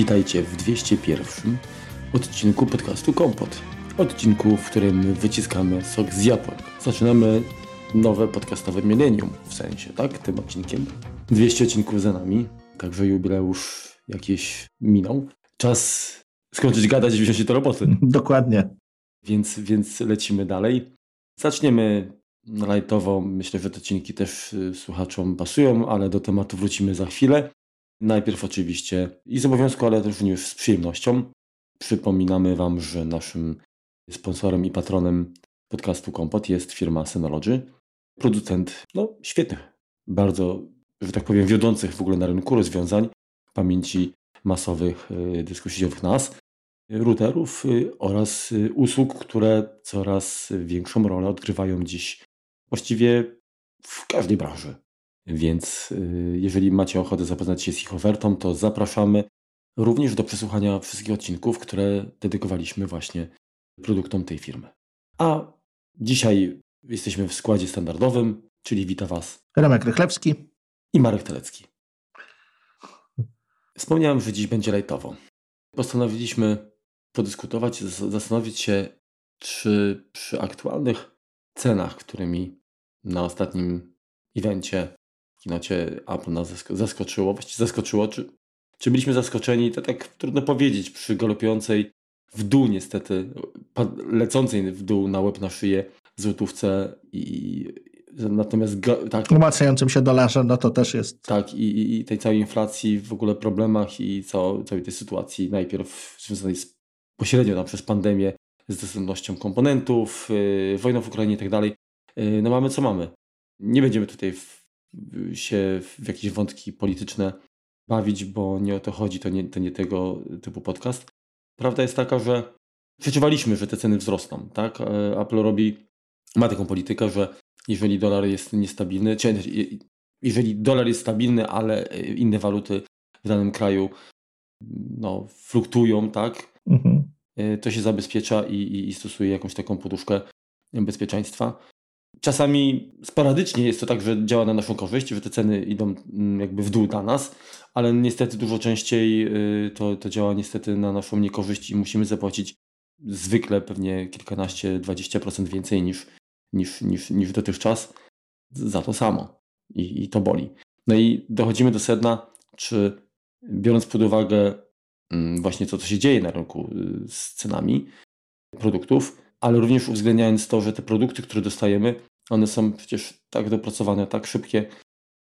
Witajcie w 201 odcinku podcastu Kompot. Odcinku, w którym wyciskamy sok z jabłek. Zaczynamy nowe podcastowe milenium, w sensie, tak? Tym odcinkiem. 200 odcinków za nami, także jubileusz jakiś minął. Czas skończyć gadać i wziąć się do roboty. Dokładnie. Więc lecimy dalej. Zaczniemy lajtowo. Myślę, że te odcinki też słuchaczom pasują, ale do tematu wrócimy za chwilę. Najpierw oczywiście i z obowiązku, ale też również z przyjemnością. Przypominamy Wam, że naszym sponsorem i patronem podcastu Kompot jest firma Synology. Producent świetnych, bardzo, że tak powiem, wiodących w ogóle na rynku rozwiązań pamięci masowych dysków sieciowych NAS, routerów oraz usług, które coraz większą rolę odgrywają dziś właściwie w każdej branży. Więc jeżeli macie ochotę zapoznać się z ich ofertą, to zapraszamy również do przesłuchania wszystkich odcinków, które dedykowaliśmy właśnie produktom tej firmy. A dzisiaj jesteśmy w składzie standardowym, czyli wita Was Remek Rychlewski i Marek Telecki. Wspomniałem, że dziś będzie lajtowo. Postanowiliśmy podyskutować, zastanowić się, czy przy aktualnych cenach, którymi na ostatnim evencie w kinocie Apple nas zaskoczyło, czy byliśmy zaskoczeni, to tak trudno powiedzieć, przy galopującej w dół niestety, lecącej w dół na łeb, na szyję złotówce i natomiast umacniającym się dolarze, no to też jest. Tak, i tej całej inflacji, w ogóle problemach i całej tej sytuacji, najpierw związanej pośrednio przez pandemię, z dostępnością komponentów, wojną w Ukrainie i tak dalej. Mamy co mamy. Nie będziemy tutaj się w jakieś wątki polityczne bawić, bo nie o to chodzi, to nie tego typu podcast. Prawda jest taka, że przeczuwaliśmy, że te ceny wzrosną. Tak? Apple ma taką politykę, że jeżeli dolar jest niestabilny, jeżeli dolar jest stabilny, ale inne waluty w danym kraju fluktuują, tak, to się zabezpiecza i stosuje jakąś taką poduszkę bezpieczeństwa. Czasami sporadycznie jest to tak, że działa na naszą korzyść, że te ceny idą jakby w dół dla nas, ale niestety dużo częściej to działa niestety na naszą niekorzyść i musimy zapłacić zwykle pewnie kilkanaście, 20% więcej niż dotychczas za to samo. I to boli. I dochodzimy do sedna, czy biorąc pod uwagę właśnie to, co się dzieje na rynku z cenami produktów, ale również uwzględniając to, że te produkty, które dostajemy, one są przecież tak dopracowane, tak szybkie,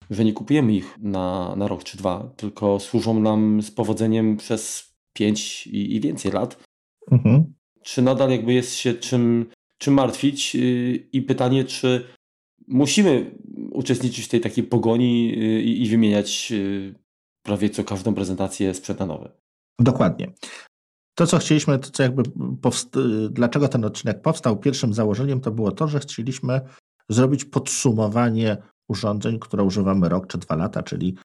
że nie kupujemy ich na rok czy dwa, tylko służą nam z powodzeniem przez 5 i więcej lat. Mhm. Czy nadal jakby jest się czym martwić i pytanie, czy musimy uczestniczyć w tej takiej pogoni i wymieniać prawie co każdą prezentację sprzęt na nowy. Dokładnie. To, co chcieliśmy, dlaczego ten odcinek powstał, pierwszym założeniem to było to, że chcieliśmy zrobić podsumowanie urządzeń, które używamy rok czy 2 lata, czyli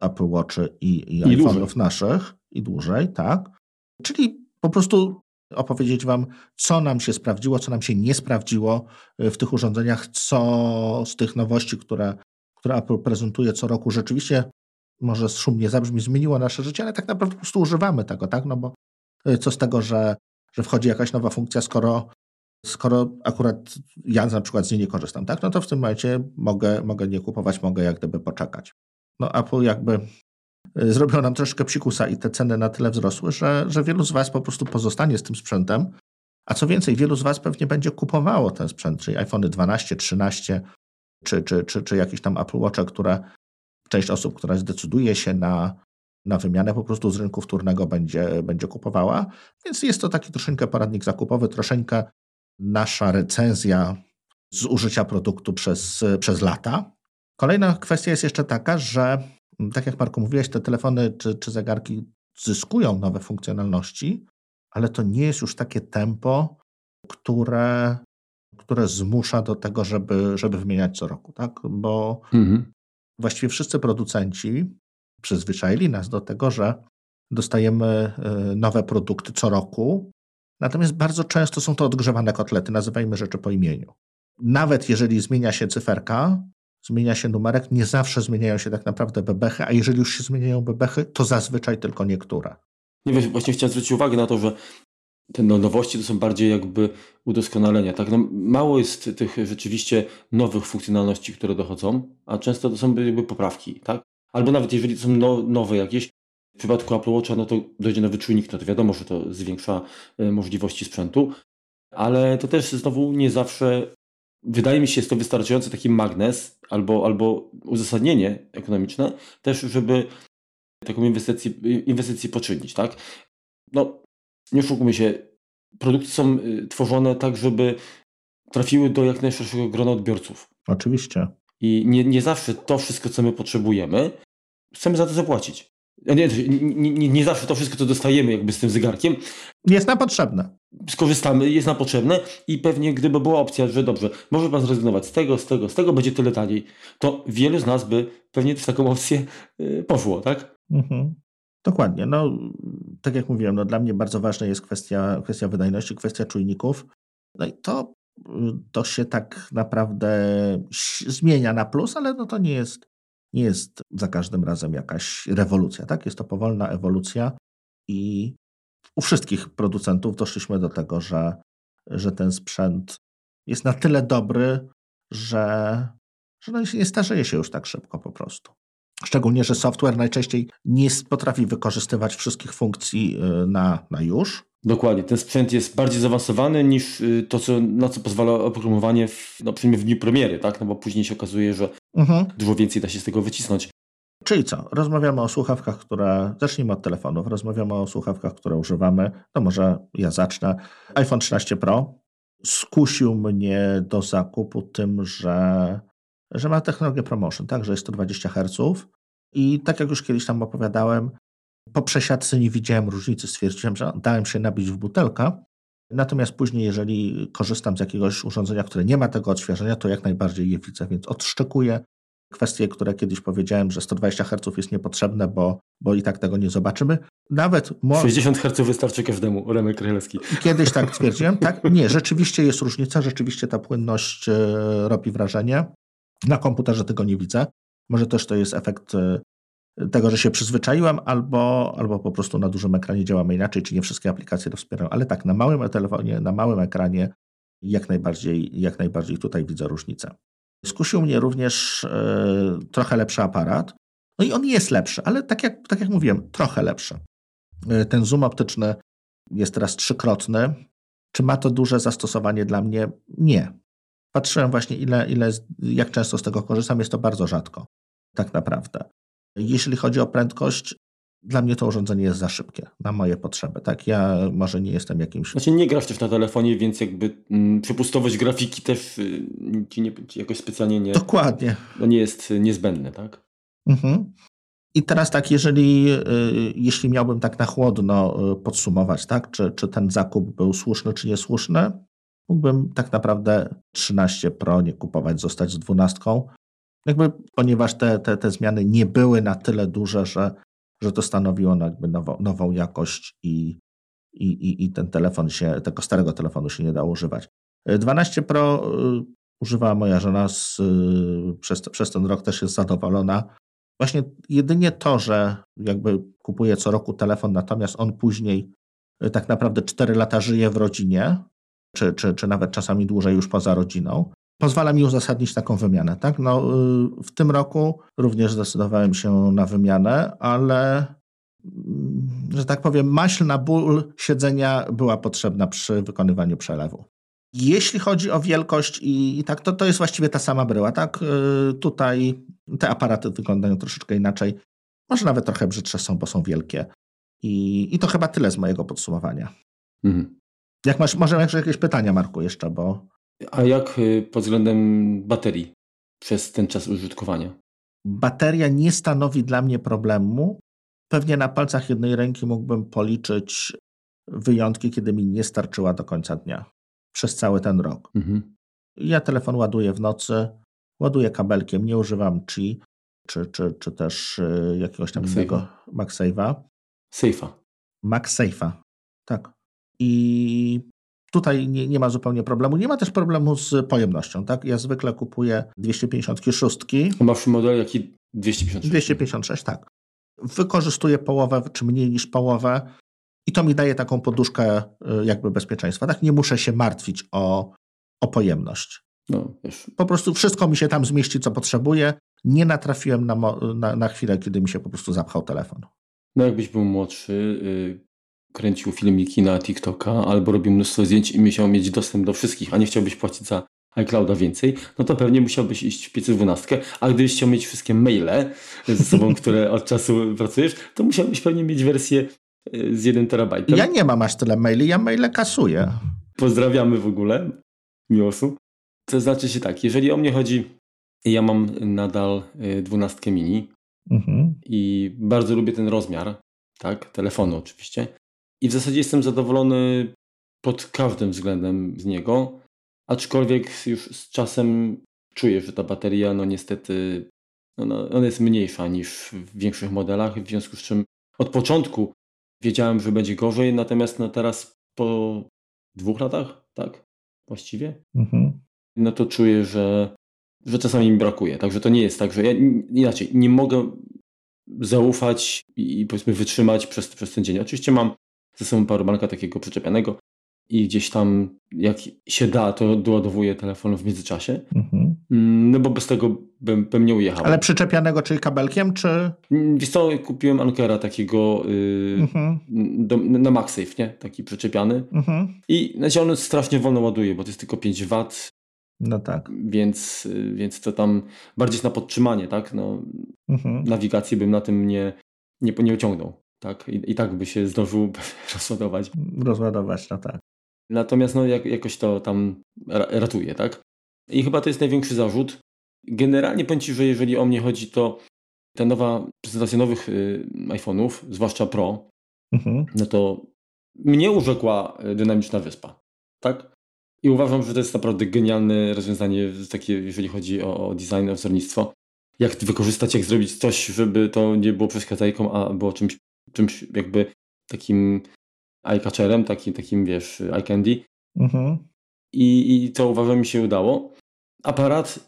Apple Watch i iPhone'ów naszych i dłużej, tak? Czyli po prostu opowiedzieć Wam, co nam się sprawdziło, co nam się nie sprawdziło w tych urządzeniach, co z tych nowości, które Apple prezentuje co roku, rzeczywiście może szumnie zabrzmi, zmieniło nasze życie, ale tak naprawdę po prostu używamy tego, tak? No bo co z tego, że wchodzi jakaś nowa funkcja, skoro akurat ja na przykład z niej nie korzystam, tak? No to w tym momencie mogę nie kupować, mogę jak gdyby poczekać. Apple jakby zrobiło nam troszkę psikusa i te ceny na tyle wzrosły, że wielu z Was po prostu pozostanie z tym sprzętem, a co więcej, wielu z Was pewnie będzie kupowało ten sprzęt, czyli iPhone 12, 13 czy jakieś tam Apple Watche, część osób, która zdecyduje się na wymianę po prostu z rynku wtórnego będzie kupowała, więc jest to taki troszeczkę poradnik zakupowy, troszeczkę nasza recenzja z użycia produktu przez lata. Kolejna kwestia jest jeszcze taka, że tak jak Marku mówiłeś, te telefony czy zegarki zyskują nowe funkcjonalności, ale to nie jest już takie tempo, które zmusza do tego, żeby wymieniać co roku, tak? Bo właściwie wszyscy producenci przyzwyczaili nas do tego, że dostajemy nowe produkty co roku, natomiast bardzo często są to odgrzewane kotlety, nazywajmy rzeczy po imieniu. Nawet jeżeli zmienia się cyferka, zmienia się numerek, nie zawsze zmieniają się tak naprawdę bebechy, a jeżeli już się zmieniają bebechy, to zazwyczaj tylko niektóre. Nie wiem, właśnie chciałem zwrócić uwagę na to, że te nowości to są bardziej jakby udoskonalenia. Tak, no, mało jest tych rzeczywiście nowych funkcjonalności, które dochodzą, a często to są jakby poprawki, tak? Albo nawet jeżeli to są nowe jakieś, w przypadku Apple Watcha, no to dojdzie nowy czujnik, no to wiadomo, że to zwiększa możliwości sprzętu, ale to też znowu nie zawsze, wydaje mi się, jest to wystarczający taki magnes albo uzasadnienie ekonomiczne też, żeby taką inwestycję poczynić, tak? No, nie oszukujmy się, produkty są tworzone tak, żeby trafiły do jak najszerszego grona odbiorców. Oczywiście. I nie zawsze to wszystko, co my potrzebujemy, chcemy za to zapłacić. Nie zawsze to wszystko, co dostajemy jakby z tym zegarkiem, jest nam potrzebne. Skorzystamy, jest nam potrzebne i pewnie gdyby była opcja, że dobrze, może pan zrezygnować z tego, będzie tyle taniej, to wielu z nas by pewnie w taką opcję poszło, tak? Mhm. Dokładnie. No, tak jak mówiłem, no, dla mnie bardzo ważna jest kwestia wydajności, kwestia czujników. No i to się tak naprawdę zmienia na plus, ale no to nie jest za każdym razem jakaś rewolucja, tak? Jest to powolna ewolucja i u wszystkich producentów doszliśmy do tego, że ten sprzęt jest na tyle dobry, że nie starzeje się już tak szybko po prostu. Szczególnie, że software najczęściej nie potrafi wykorzystywać wszystkich funkcji na już. Dokładnie. Ten sprzęt jest bardziej zaawansowany niż to, na co pozwala oprogramowanie w dniu premiery, tak? No bo później się okazuje, że dużo więcej da się z tego wycisnąć. Czyli co? Rozmawiamy o słuchawkach, zacznijmy od telefonów. Rozmawiamy o słuchawkach, które używamy. No może ja zacznę. iPhone 13 Pro skusił mnie do zakupu tym, że ma technologię ProMotion, tak? Że jest 120 Hz. I tak jak już kiedyś tam opowiadałem, po przesiadce nie widziałem różnicy, stwierdziłem, że dałem się nabić w butelkę, natomiast później, jeżeli korzystam z jakiegoś urządzenia, które nie ma tego odświeżenia, to jak najbardziej je widzę, więc odszczekuję kwestie, które kiedyś powiedziałem, że 120 Hz jest niepotrzebne, bo i tak tego nie zobaczymy. Nawet 60 Hz wystarczy każdemu, Remek Rychlewski. Kiedyś tak twierdziłem, tak? Nie, rzeczywiście jest różnica, rzeczywiście ta płynność robi wrażenie. Na komputerze tego nie widzę. Może też to jest efekt tego, że się przyzwyczaiłem, albo po prostu na dużym ekranie działamy inaczej, czy nie wszystkie aplikacje to wspierają, ale tak, na małym telefonie, na małym ekranie jak najbardziej tutaj widzę różnicę. Skusił mnie również trochę lepszy aparat. No i on jest lepszy, ale tak jak mówiłem, trochę lepszy. Ten zoom optyczny jest teraz 3-krotny. Czy ma to duże zastosowanie dla mnie? Nie. Patrzyłem właśnie jak często z tego korzystam, jest to bardzo rzadko, tak naprawdę. Jeśli chodzi o prędkość, dla mnie to urządzenie jest za szybkie na moje potrzeby. Tak, ja może nie jestem jakimś... Znaczy nie grasz też na telefonie, więc jakby przepustowość grafiki też ci jakoś specjalnie nie... Dokładnie. To nie jest niezbędne, tak? Mhm. I teraz tak, jeśli miałbym tak na chłodno podsumować, tak, czy ten zakup był słuszny, czy niesłuszny, mógłbym tak naprawdę 13 Pro nie kupować, zostać z 12. Jakby, ponieważ te zmiany nie były na tyle duże, że to stanowiło jakby nową jakość i ten telefon tego starego telefonu się nie dało używać. 12 Pro używała moja żona przez ten rok, też jest zadowolona. Właśnie jedynie to, że jakby kupuje co roku telefon, natomiast on później tak naprawdę 4 lata żyje w rodzinie, czy nawet czasami dłużej już poza rodziną. Pozwala mi uzasadnić taką wymianę, tak? No, w tym roku również zdecydowałem się na wymianę, ale, że tak powiem, maśl na ból siedzenia była potrzebna przy wykonywaniu przelewu. Jeśli chodzi o wielkość i tak, to jest właściwie ta sama bryła, tak? Tutaj te aparaty wyglądają troszeczkę inaczej. Może nawet trochę brzydsze są, bo są wielkie. I to chyba tyle z mojego podsumowania. Mhm. Może masz jakieś pytania, Marku, jeszcze, bo... A jak pod względem baterii przez ten czas użytkowania? Bateria nie stanowi dla mnie problemu. Pewnie na palcach jednej ręki mógłbym policzyć wyjątki, kiedy mi nie starczyła do końca dnia. Przez cały ten rok. Mhm. Ja telefon ładuję w nocy, ładuję kabelkiem, nie używam Qi, czy też jakiegoś tam innego MagSafe'a. Tak. I... Tutaj nie ma zupełnie problemu. Nie ma też problemu z pojemnością, tak? Ja zwykle kupuję 256. Masz model jaki? 256? 256, tak. Wykorzystuję połowę, czy mniej niż połowę. I to mi daje taką poduszkę jakby bezpieczeństwa. Tak, nie muszę się martwić o pojemność. No, wiesz. Po prostu wszystko mi się tam zmieści, co potrzebuję. Nie natrafiłem na chwilę, kiedy mi się po prostu zapchał telefon. No jakbyś był młodszy, kręcił filmiki na TikToka albo robił mnóstwo zdjęć i musiał mieć dostęp do wszystkich, a nie chciałbyś płacić za iClouda więcej, no to pewnie musiałbyś iść w 512, a gdybyś chciał mieć wszystkie maile ze sobą, które od czasu pracujesz, to musiałbyś pewnie mieć wersję z 1 terabajtem. Ja nie mam aż tyle maili, ja maile kasuję. Pozdrawiamy w ogóle, miłosu. To znaczy się tak, jeżeli o mnie chodzi, ja mam nadal 12 mini i bardzo lubię ten rozmiar, tak, telefonu oczywiście. I w zasadzie jestem zadowolony pod każdym względem z niego, aczkolwiek już z czasem czuję, że ta bateria no niestety ona jest mniejsza niż w większych modelach, w związku z czym od początku wiedziałem, że będzie gorzej, natomiast no teraz po 2 latach, tak właściwie, no to czuję, że czasami mi brakuje. Także to nie jest tak, że ja inaczej nie mogę zaufać i powiedzmy wytrzymać przez ten dzień. Oczywiście mam ze sobą powerbanka takiego przyczepianego i gdzieś tam jak się da, to doładowuję telefon w międzyczasie, no bo bez tego bym nie ujechał. Ale przyczepianego, czyli kabelkiem, czy? Wiesz co, kupiłem Ankera takiego na MagSafe, nie? Taki przyczepiany i znaczy on strasznie wolno ładuje, bo to jest tylko 5 W. No tak. Więc to tam bardziej jest na podtrzymanie, tak? No, nawigacji bym na tym nie ociągnął, tak? I tak by się zdążył rozładować. Rozładować, no tak. Natomiast no, jakoś to tam ratuje, tak? I chyba to jest największy zarzut. Generalnie powiem Ci, że jeżeli o mnie chodzi, to ta nowa prezentacja nowych iPhone'ów, zwłaszcza Pro, no to mnie urzekła dynamiczna wyspa, tak? I uważam, że to jest naprawdę genialne rozwiązanie, takie, jeżeli chodzi o design, o wzornictwo. Jak wykorzystać, jak zrobić coś, żeby to nie było przeszkadzajką, a było czymś jakby takim eye-catcherem, takim wiesz, eye candy. I to uważam, mi się udało. Aparat,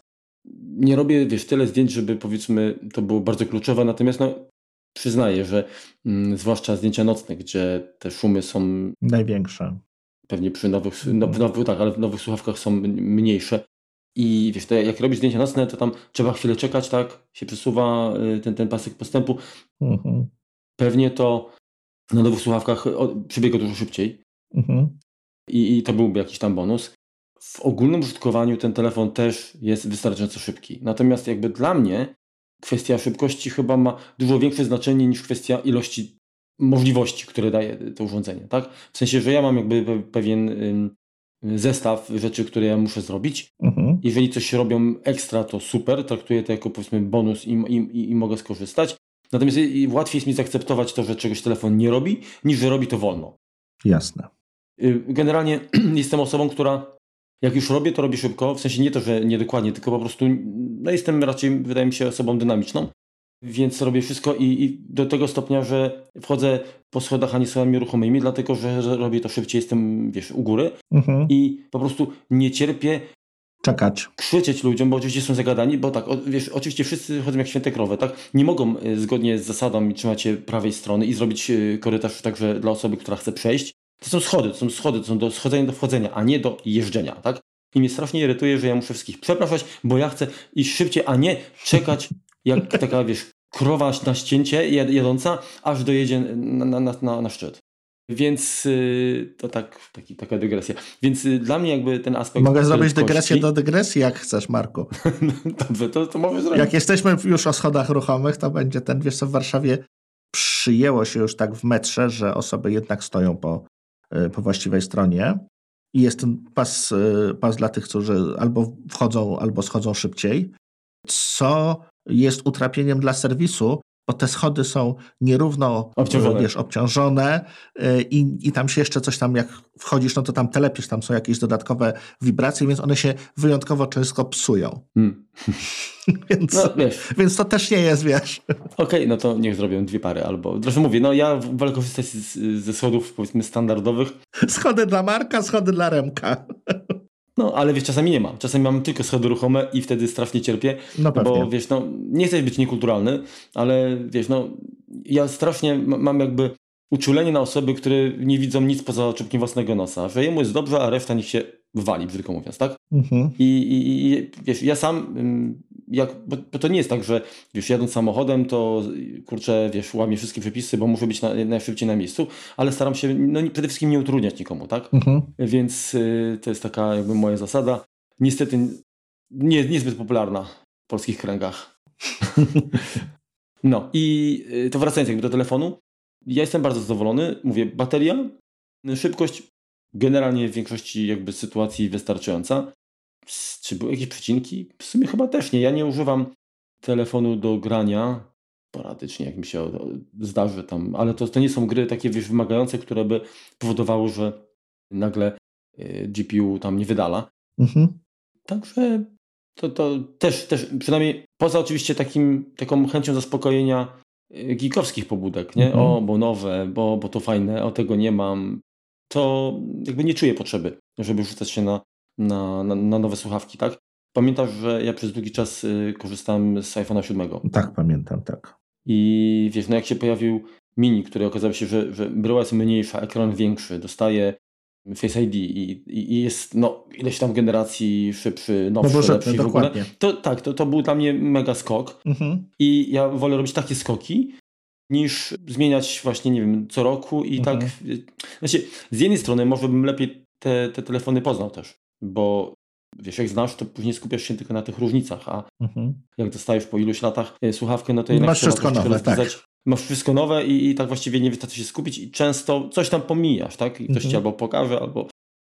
nie robię wiesz, tyle zdjęć, żeby powiedzmy to było bardzo kluczowe, natomiast no, przyznaję, że zwłaszcza zdjęcia nocne, gdzie te szumy są największe. Pewnie przy nowych słuchawkach są mniejsze. I wiesz, to jak robisz zdjęcia nocne, to tam trzeba chwilę czekać, tak? Się przesuwa ten pasek postępu. Pewnie to na nowych słuchawkach przebiega dużo szybciej. I to byłby jakiś tam bonus. W ogólnym użytkowaniu ten telefon też jest wystarczająco szybki. Natomiast jakby dla mnie kwestia szybkości chyba ma dużo większe znaczenie niż kwestia ilości możliwości, które daje to urządzenie, tak? W sensie, że ja mam jakby pewien zestaw rzeczy, które ja muszę zrobić. Jeżeli coś robią ekstra, to super, traktuję to jako powiedzmy bonus i mogę skorzystać. Natomiast łatwiej jest mi zaakceptować to, że czegoś telefon nie robi, niż że robi to wolno. Jasne. Generalnie jestem osobą, która jak już robię, to robię szybko. W sensie nie to, że niedokładnie, tylko po prostu no jestem raczej, wydaje mi się, osobą dynamiczną. Więc robię wszystko i do tego stopnia, że wchodzę po schodach, a nie schodami ruchomymi, dlatego że robię to szybciej, jestem wiesz, u góry i po prostu nie cierpię czekać, krzyczeć ludziom, bo oczywiście są zagadani, bo tak, wiesz, oczywiście wszyscy chodzą jak święte krowy, tak? Nie mogą zgodnie z zasadą trzymać się prawej strony i zrobić korytarz także dla osoby, która chce przejść. To są schody, to są do schodzenia, do wchodzenia, a nie do jeżdżenia, tak? I mnie strasznie irytuje, że ja muszę wszystkich przepraszać, bo ja chcę iść szybciej, a nie czekać jak taka, wiesz, krowa na ścięcie jadąca, aż dojedzie na szczyt. Więc to tak, taka dygresja. Więc dla mnie jakby ten aspekt... Mogę zrobić dygresję do dygresji, jak chcesz, Marku. Dobrze, to możesz zrobić. Jak jesteśmy już o schodach ruchomych, to będzie ten, wiesz co, w Warszawie przyjęło się już tak w metrze, że osoby jednak stoją po właściwej stronie i jest ten pas dla tych, którzy albo wchodzą, albo schodzą szybciej, co jest utrapieniem dla serwisu, bo te schody są nierówno obciążone i tam się jeszcze coś tam, jak wchodzisz, no to tam telepisz, tam są jakieś dodatkowe wibracje, więc one się wyjątkowo często psują. Więc to też nie jest, wiesz. Okej, no to niech zrobią 2 pary albo... Zresztą mówię, no ja wolę korzystać ze schodów powiedzmy standardowych. Schody dla Marka, schody dla Remka. No, ale wiesz, czasami nie mam. Czasami mam tylko schody ruchome i wtedy strasznie cierpię, bo wiesz, no, nie chcę być niekulturalny, ale wiesz, no, ja strasznie mam jakby uczulenie na osoby, które nie widzą nic poza czubkiem własnego nosa. Że jemu jest dobrze, a reszta niech się wali, brzydko mówiąc, tak? Mhm. I wiesz, ja sam, bo to nie jest tak, że wiesz, jadąc samochodem, to kurczę, wiesz, łamię wszystkie przepisy, bo muszę być najszybciej na miejscu, ale staram się przede wszystkim nie utrudniać nikomu, tak? Mhm. Więc to jest taka jakby moja zasada. Niestety niezbyt popularna w polskich kręgach. No i to wracając jakby do telefonu, ja jestem bardzo zadowolony. Mówię, bateria, szybkość generalnie w większości jakby sytuacji wystarczająca. Czy były jakieś przecinki? W sumie chyba też nie. Ja nie używam telefonu do grania sporadycznie, jak mi się zdarzy tam, ale to nie są gry takie wiesz, wymagające, które by powodowało, że nagle GPU tam nie wydala. Mhm. Także to też przynajmniej poza oczywiście taką chęcią zaspokojenia geekowskich pobudek, nie? Mhm. O, bo nowe, bo to fajne, o tego nie mam. To jakby nie czuję potrzeby, żeby rzucać się na nowe słuchawki, tak? Pamiętasz, że ja przez długi czas korzystałem z iPhone'a 7. Tak, pamiętam, tak. I wiesz, no jak się pojawił mini, który okazało się, że bryła jest mniejsza, ekran większy, dostaje Face ID i jest ileś tam generacji szybszy, nowszy, lepszy w ogóle. To był dla mnie mega skok. Mhm. I ja wolę robić takie skoki, niż zmieniać właśnie, nie wiem, co roku i tak... Znaczy, z jednej strony może bym lepiej te telefony poznał też, bo wiesz, jak znasz, to później skupiasz się tylko na tych różnicach, a jak dostajesz po iluś latach słuchawkę, no to jednak masz wszystko nowe, tak. Masz wszystko nowe i tak właściwie nie wiesz, na co się skupić i często coś tam pomijasz, tak? I ktoś ci albo pokaże, albo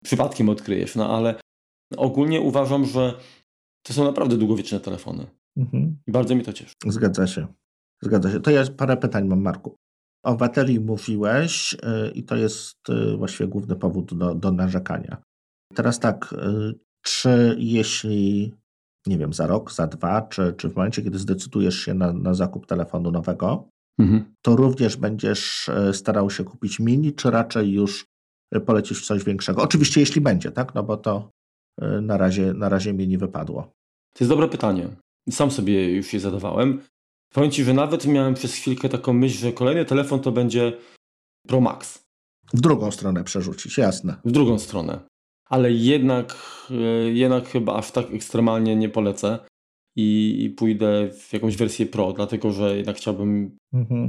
przypadkiem odkryjesz, no ale ogólnie uważam, że to są naprawdę długowieczne telefony. I bardzo mi to cieszy. Zgadza się. To ja parę pytań mam, Marku. O baterii mówiłeś i to jest właściwie główny powód do narzekania. Teraz tak, czy jeśli, nie wiem, za rok, za dwa, czy w momencie, kiedy zdecydujesz się na zakup telefonu nowego, to również będziesz starał się kupić mini, czy raczej już polecisz coś większego? Oczywiście jeśli będzie, tak? No bo to na razie mini wypadło. To jest dobre pytanie. Sam sobie już je zadawałem. Powiem Ci, że nawet miałem przez chwilkę taką myśl, że kolejny telefon to będzie Pro Max. W drugą stronę przerzucić, jasne. W drugą stronę. Ale jednak chyba aż tak ekstremalnie nie polecę i pójdę w jakąś wersję Pro, dlatego że jednak chciałbym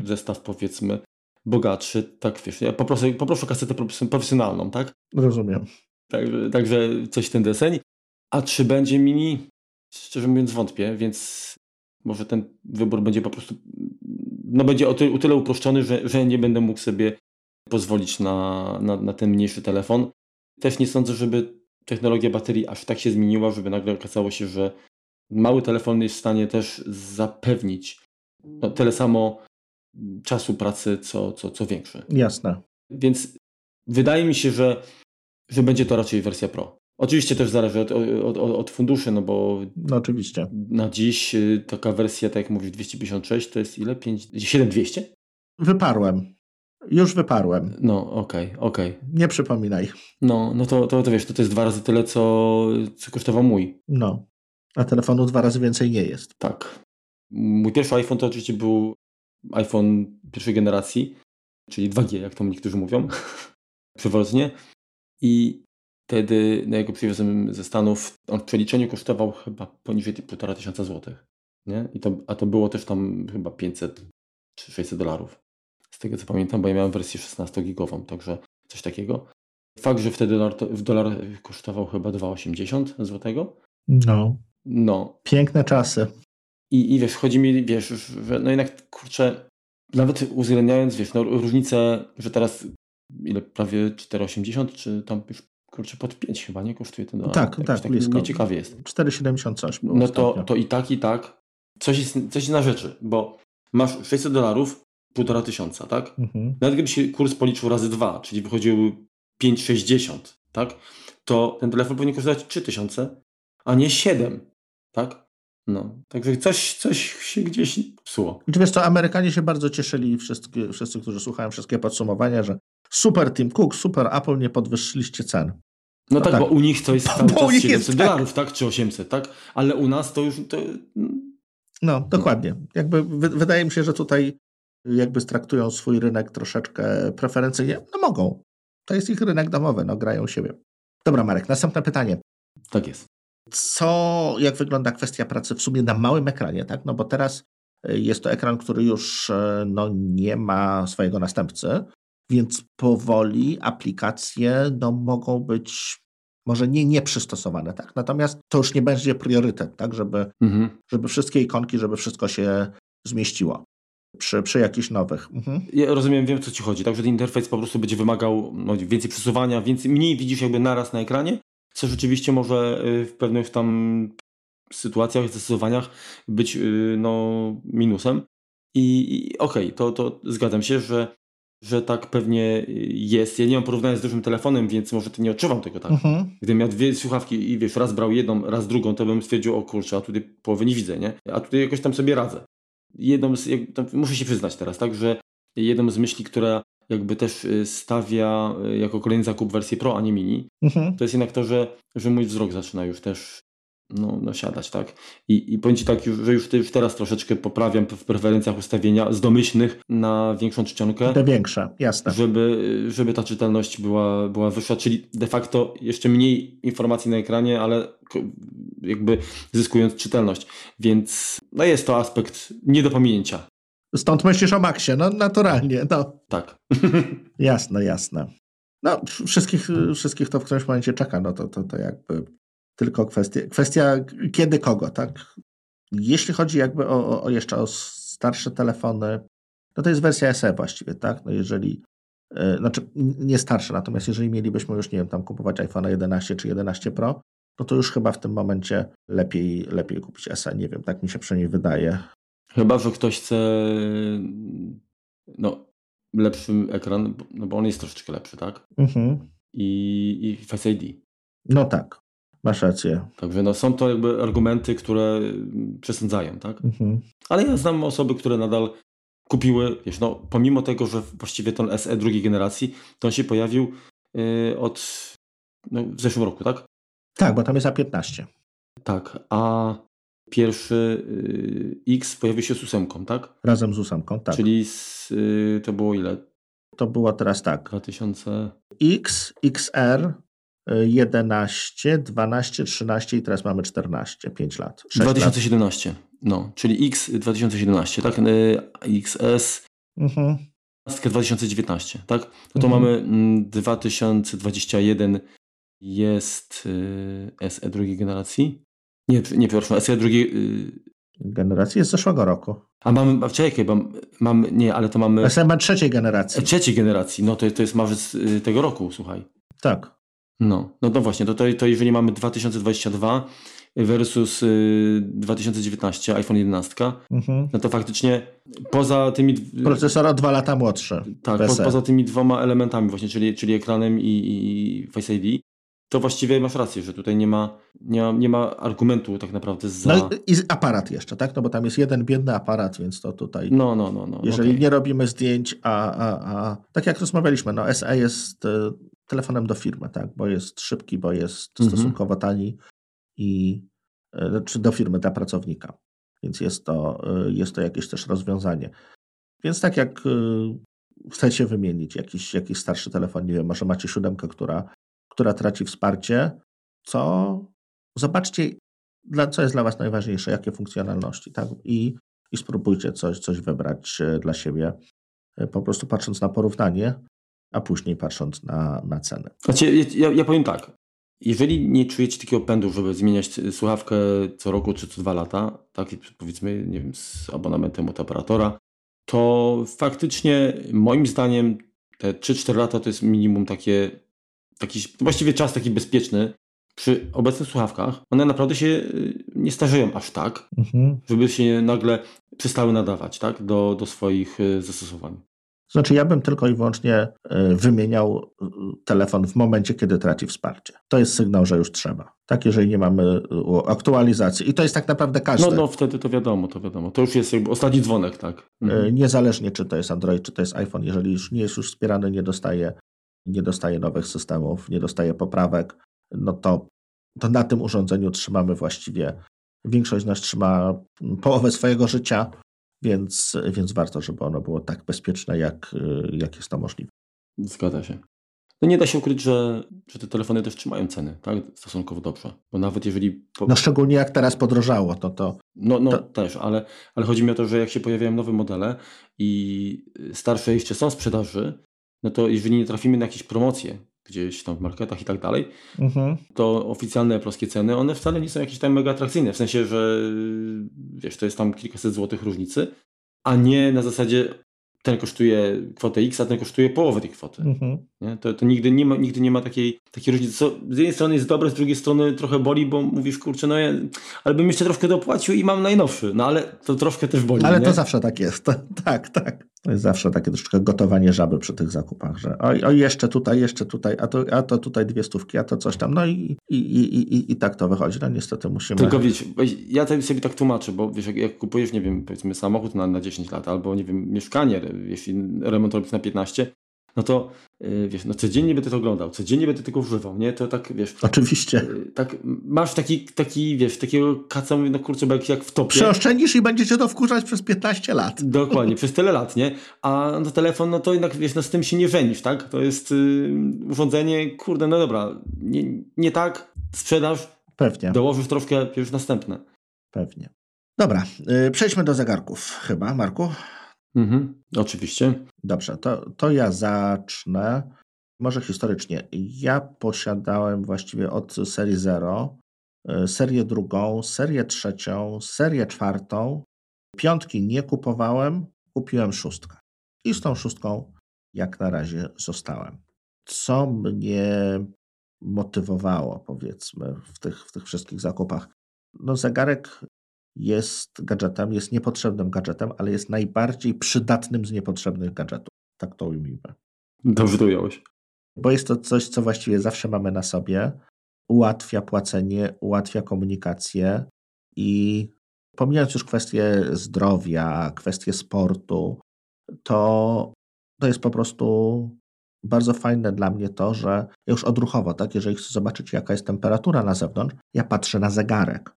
zestaw, powiedzmy, bogatszy. Tak, wiesz, ja poproszę kasetę profesjonalną, tak? Rozumiem. Także coś w ten deseń. A czy będzie mini? Szczerze mówiąc wątpię, więc może ten wybór będzie po prostu będzie o tyle uproszczony, że nie będę mógł sobie pozwolić na ten mniejszy telefon. Też nie sądzę, żeby technologia baterii aż tak się zmieniła, żeby nagle okazało się, że mały telefon jest w stanie też zapewnić tyle samo czasu pracy, co większy. Jasne. Więc wydaje mi się, że będzie to raczej wersja Pro. Oczywiście też zależy od funduszy, no bo oczywiście. Na dziś taka wersja, tak jak mówisz, 256 to jest ile? 7200? Już wyparłem. No, okej. Nie przypominaj. No to wiesz, to jest 2 razy tyle, co kosztował mój. No, a telefonu 2 razy więcej nie jest. Tak. Mój pierwszy iPhone to oczywiście był iPhone pierwszej generacji, czyli 2G, jak to niektórzy mówią, przeważnie. I wtedy, jak go przywiozłem ze Stanów, on w przeliczeniu kosztował chyba poniżej 1500 złotych. Nie? A to było też tam chyba 500 czy $600. Z tego co pamiętam, bo ja miałem wersję 16-gigową, także coś takiego. Fakt, że wtedy dolar kosztował chyba 2,80 złotego. No. Piękne czasy. I wiesz, chodzi mi, wiesz, że no jednak, kurczę, nawet uwzględniając, wiesz, no różnicę, że teraz ile, prawie 4,80 czy tam już, kurczę, pod 5 chyba, nie? Kosztuje ten dolar. Tak, blisko. Nieciekawie jest. 4,78. No to i tak coś na rzeczy, bo masz $600, 1500, tak? Nawet gdyby się kurs policzył razy 2, czyli wychodziłoby 5,60, tak? To ten telefon powinien kosztować 3000, a nie 7, tak? No, także coś się gdzieś psuło. I wiesz co, Amerykanie się bardzo cieszyli, wszyscy, którzy słuchają, wszystkie podsumowania, że super Tim Cook, super Apple, nie podwyższyliście cen. No tak, bo u nich to jest cały czas 700 dolarów, tak? Czy 800, tak? Ale u nas to już... No, dokładnie. Jakby wydaje mi się, że tutaj jakby traktują swój rynek troszeczkę preferencyjnie, no mogą. To jest ich rynek domowy, no grają siebie. Dobra, Marek, następne pytanie. Tak jest. Co, jak wygląda kwestia pracy w sumie na małym ekranie, tak? No bo teraz jest to ekran, który już no, nie ma swojego następcy, więc powoli aplikacje no, mogą być może nieprzystosowane, tak? Natomiast to już nie będzie priorytet, tak? Żeby wszystkie ikonki, żeby wszystko się zmieściło przy jakichś nowych. Mhm. Ja rozumiem, wiem, co ci chodzi. Także ten interfejs po prostu będzie wymagał no, więcej przesuwania, mniej widzisz jakby naraz na ekranie, co rzeczywiście może w pewnych tam sytuacjach, zastosowaniach być no, minusem. I okej, to zgadzam się, że tak pewnie jest. Ja nie mam porównania z dużym telefonem, więc może nie odczuwam tego tak. Mhm. Gdybym miał dwie słuchawki i wiesz, raz brał jedną, raz drugą, to bym stwierdził, o kurczę, a tutaj połowy nie widzę, nie? A tutaj jakoś tam sobie radzę. Muszę się przyznać teraz, tak, że jedną z myśli, która jakby też stawia jako kolejny zakup wersję Pro, a nie Mini, to jest jednak to, że mój wzrok zaczyna już też no siadać, tak? I powiem ci tak, już teraz troszeczkę poprawiam w preferencjach ustawienia z domyślnych na większą czcionkę. Te większe, jasne. Żeby ta czytelność była wyższa, czyli de facto jeszcze mniej informacji na ekranie, ale jakby zyskując czytelność. Więc no jest to aspekt nie do pominięcia. Stąd myślisz o Maxie, no naturalnie, no. Tak. Jasne. No wszystkich to w którymś momencie czeka, no to jakby tylko kwestia kiedy kogo, tak? Jeśli chodzi jakby o jeszcze o starsze telefony, no to jest wersja SE właściwie, tak? No jeżeli, znaczy nie starsza, natomiast jeżeli mielibyśmy już, nie wiem, tam kupować iPhone'a 11 czy 11 Pro, no to już chyba w tym momencie lepiej kupić SE, nie wiem, tak mi się przynajmniej wydaje. Chyba, że ktoś chce lepszy ekran, no bo on jest troszeczkę lepszy, tak? Mhm. I Face ID. No tak, masz rację. Także no, są to jakby argumenty, które przesądzają, tak? Mhm. Ale ja znam osoby, które nadal kupiły, wiesz, no pomimo tego, że właściwie ten SE drugiej generacji, to on się pojawił w zeszłym roku, tak? Tak, bo tam jest A15. Tak, a pierwszy X pojawił się z 8, tak? Razem z 8, tak. Czyli to było ile? To było teraz tak. 2000... X, XR, 11, 12, 13 i teraz mamy 14, 5 lat. 2017, lat. No, czyli X 2017, tak? XS 2019, tak? No to mamy 2021 jest SE drugiej generacji. Nie, przepraszam, SE drugiej... Generacji jest z zeszłego roku. A mamy, czekaj, nie, ale to mamy... SE ma trzeciej generacji. Trzeciej generacji, no to jest marzec tego roku, słuchaj. Tak. No właśnie, to jeżeli mamy 2022 versus 2019 iPhone 11, no to faktycznie poza tymi... Procesor o 2 lata młodszy. Tak, poza tymi dwoma elementami właśnie, czyli ekranem i Face ID, to właściwie masz rację, że tutaj nie ma argumentu tak naprawdę za... No i aparat jeszcze, tak? No bo tam jest jeden biedny aparat, więc to tutaj... No. Jeżeli nie robimy zdjęć, a... Tak jak rozmawialiśmy, no SE jest... telefonem do firmy, tak, bo jest szybki, bo jest stosunkowo tani i czy do firmy, dla pracownika. Więc jest to jakieś też rozwiązanie. Więc tak jak chcecie wymienić jakiś starszy telefon, nie wiem, może macie 7, która traci wsparcie, co zobaczcie, co jest dla was najważniejsze, jakie funkcjonalności, tak, i spróbujcie coś wybrać dla siebie, po prostu patrząc na porównanie, a później patrząc na cenę. Znaczy, ja powiem tak, jeżeli nie czujecie takiego pędu, żeby zmieniać słuchawkę co roku czy co 2 lata, tak, powiedzmy, nie wiem, z abonamentem od operatora, to faktycznie moim zdaniem te 3-4 lata to jest minimum taki właściwie czas taki bezpieczny. Przy obecnych słuchawkach one naprawdę się nie starzeją aż tak, żeby się nagle przestały nadawać, tak, do swoich zastosowań. Znaczy ja bym tylko i wyłącznie wymieniał telefon w momencie, kiedy traci wsparcie. To jest sygnał, że już trzeba. Tak, jeżeli nie mamy aktualizacji. I to jest tak naprawdę każdy. No wtedy to wiadomo. To już jest jakby ostatni dzwonek, tak. Niezależnie, czy to jest Android, czy to jest iPhone. Jeżeli już nie jest już wspierany, nie dostaje nowych systemów, nie dostaje poprawek, no to na tym urządzeniu trzymamy właściwie, większość z nas trzyma połowę swojego życia. Więc warto, żeby ono było tak bezpieczne, jak jest to możliwe. Zgadza się. No nie da się ukryć, że te telefony też trzymają ceny, tak? Stosunkowo dobrze. Bo nawet jeżeli... No szczególnie jak teraz podrożało, to... No to... też, ale chodzi mi o to, że jak się pojawiają nowe modele i starsze jeszcze są w sprzedaży, no to jeżeli nie trafimy na jakieś promocje gdzieś tam w marketach i tak dalej, to oficjalne polskie ceny, one wcale nie są jakieś tam mega atrakcyjne. W sensie, że wiesz, to jest tam kilkaset złotych różnicy, a nie na zasadzie ten kosztuje kwotę X, a ten kosztuje połowę tej kwoty. Nie? To nigdy nie ma takiej różnicy. Co z jednej strony jest dobre, z drugiej strony trochę boli, bo mówisz, kurczę, no ja, ale bym jeszcze troszkę dopłacił i mam najnowszy. No ale to troszkę też boli. Ale nie? To zawsze tak jest. Tak. To jest zawsze takie troszkę gotowanie żaby przy tych zakupach, że jeszcze tutaj, a to tutaj 200, a to coś tam. No i tak to wychodzi. No niestety musimy... Tylko wiecie, ja sobie tak tłumaczę, bo wiesz, jak kupujesz, nie wiem, powiedzmy samochód na 10 lat, albo nie wiem, mieszkanie, jeśli remont robisz na 15, no to wiesz, no codziennie będę to oglądał, codziennie będę tego używał, nie? To tak, wiesz... Oczywiście. Tak, masz taki wiesz, takiego kaca, mówię, no kurczę, jak w topie. Przeoszczędzisz i będziecie to wkurzać przez 15 lat. Dokładnie, przez tyle lat, nie? A no telefon, no to jednak, wiesz, no z tym się nie żenisz, tak? To jest urządzenie, kurde, no dobra, nie tak, sprzedasz, pewnie. Dołożysz troszkę, już następne. Pewnie. Dobra, przejdźmy do zegarków chyba, Marku. Oczywiście. Dobrze, to ja zacznę. Może historycznie. Ja posiadałem właściwie od serii 0, serię drugą, serię trzecią, serię czwartą. Piątki nie kupowałem, kupiłem szóstkę. I z tą szóstką jak na razie zostałem. Co mnie motywowało, powiedzmy, w tych wszystkich zakupach? No zegarek jest gadżetem, jest niepotrzebnym gadżetem, ale jest najbardziej przydatnym z niepotrzebnych gadżetów. Tak to ujmijmy. Dobrze to ująłeś. Bo jest to coś, co właściwie zawsze mamy na sobie. Ułatwia płacenie, ułatwia komunikację i pomijając już kwestie zdrowia, kwestie sportu, to jest po prostu bardzo fajne dla mnie to, że ja już odruchowo, tak, jeżeli chcę zobaczyć, jaka jest temperatura na zewnątrz, ja patrzę na zegarek.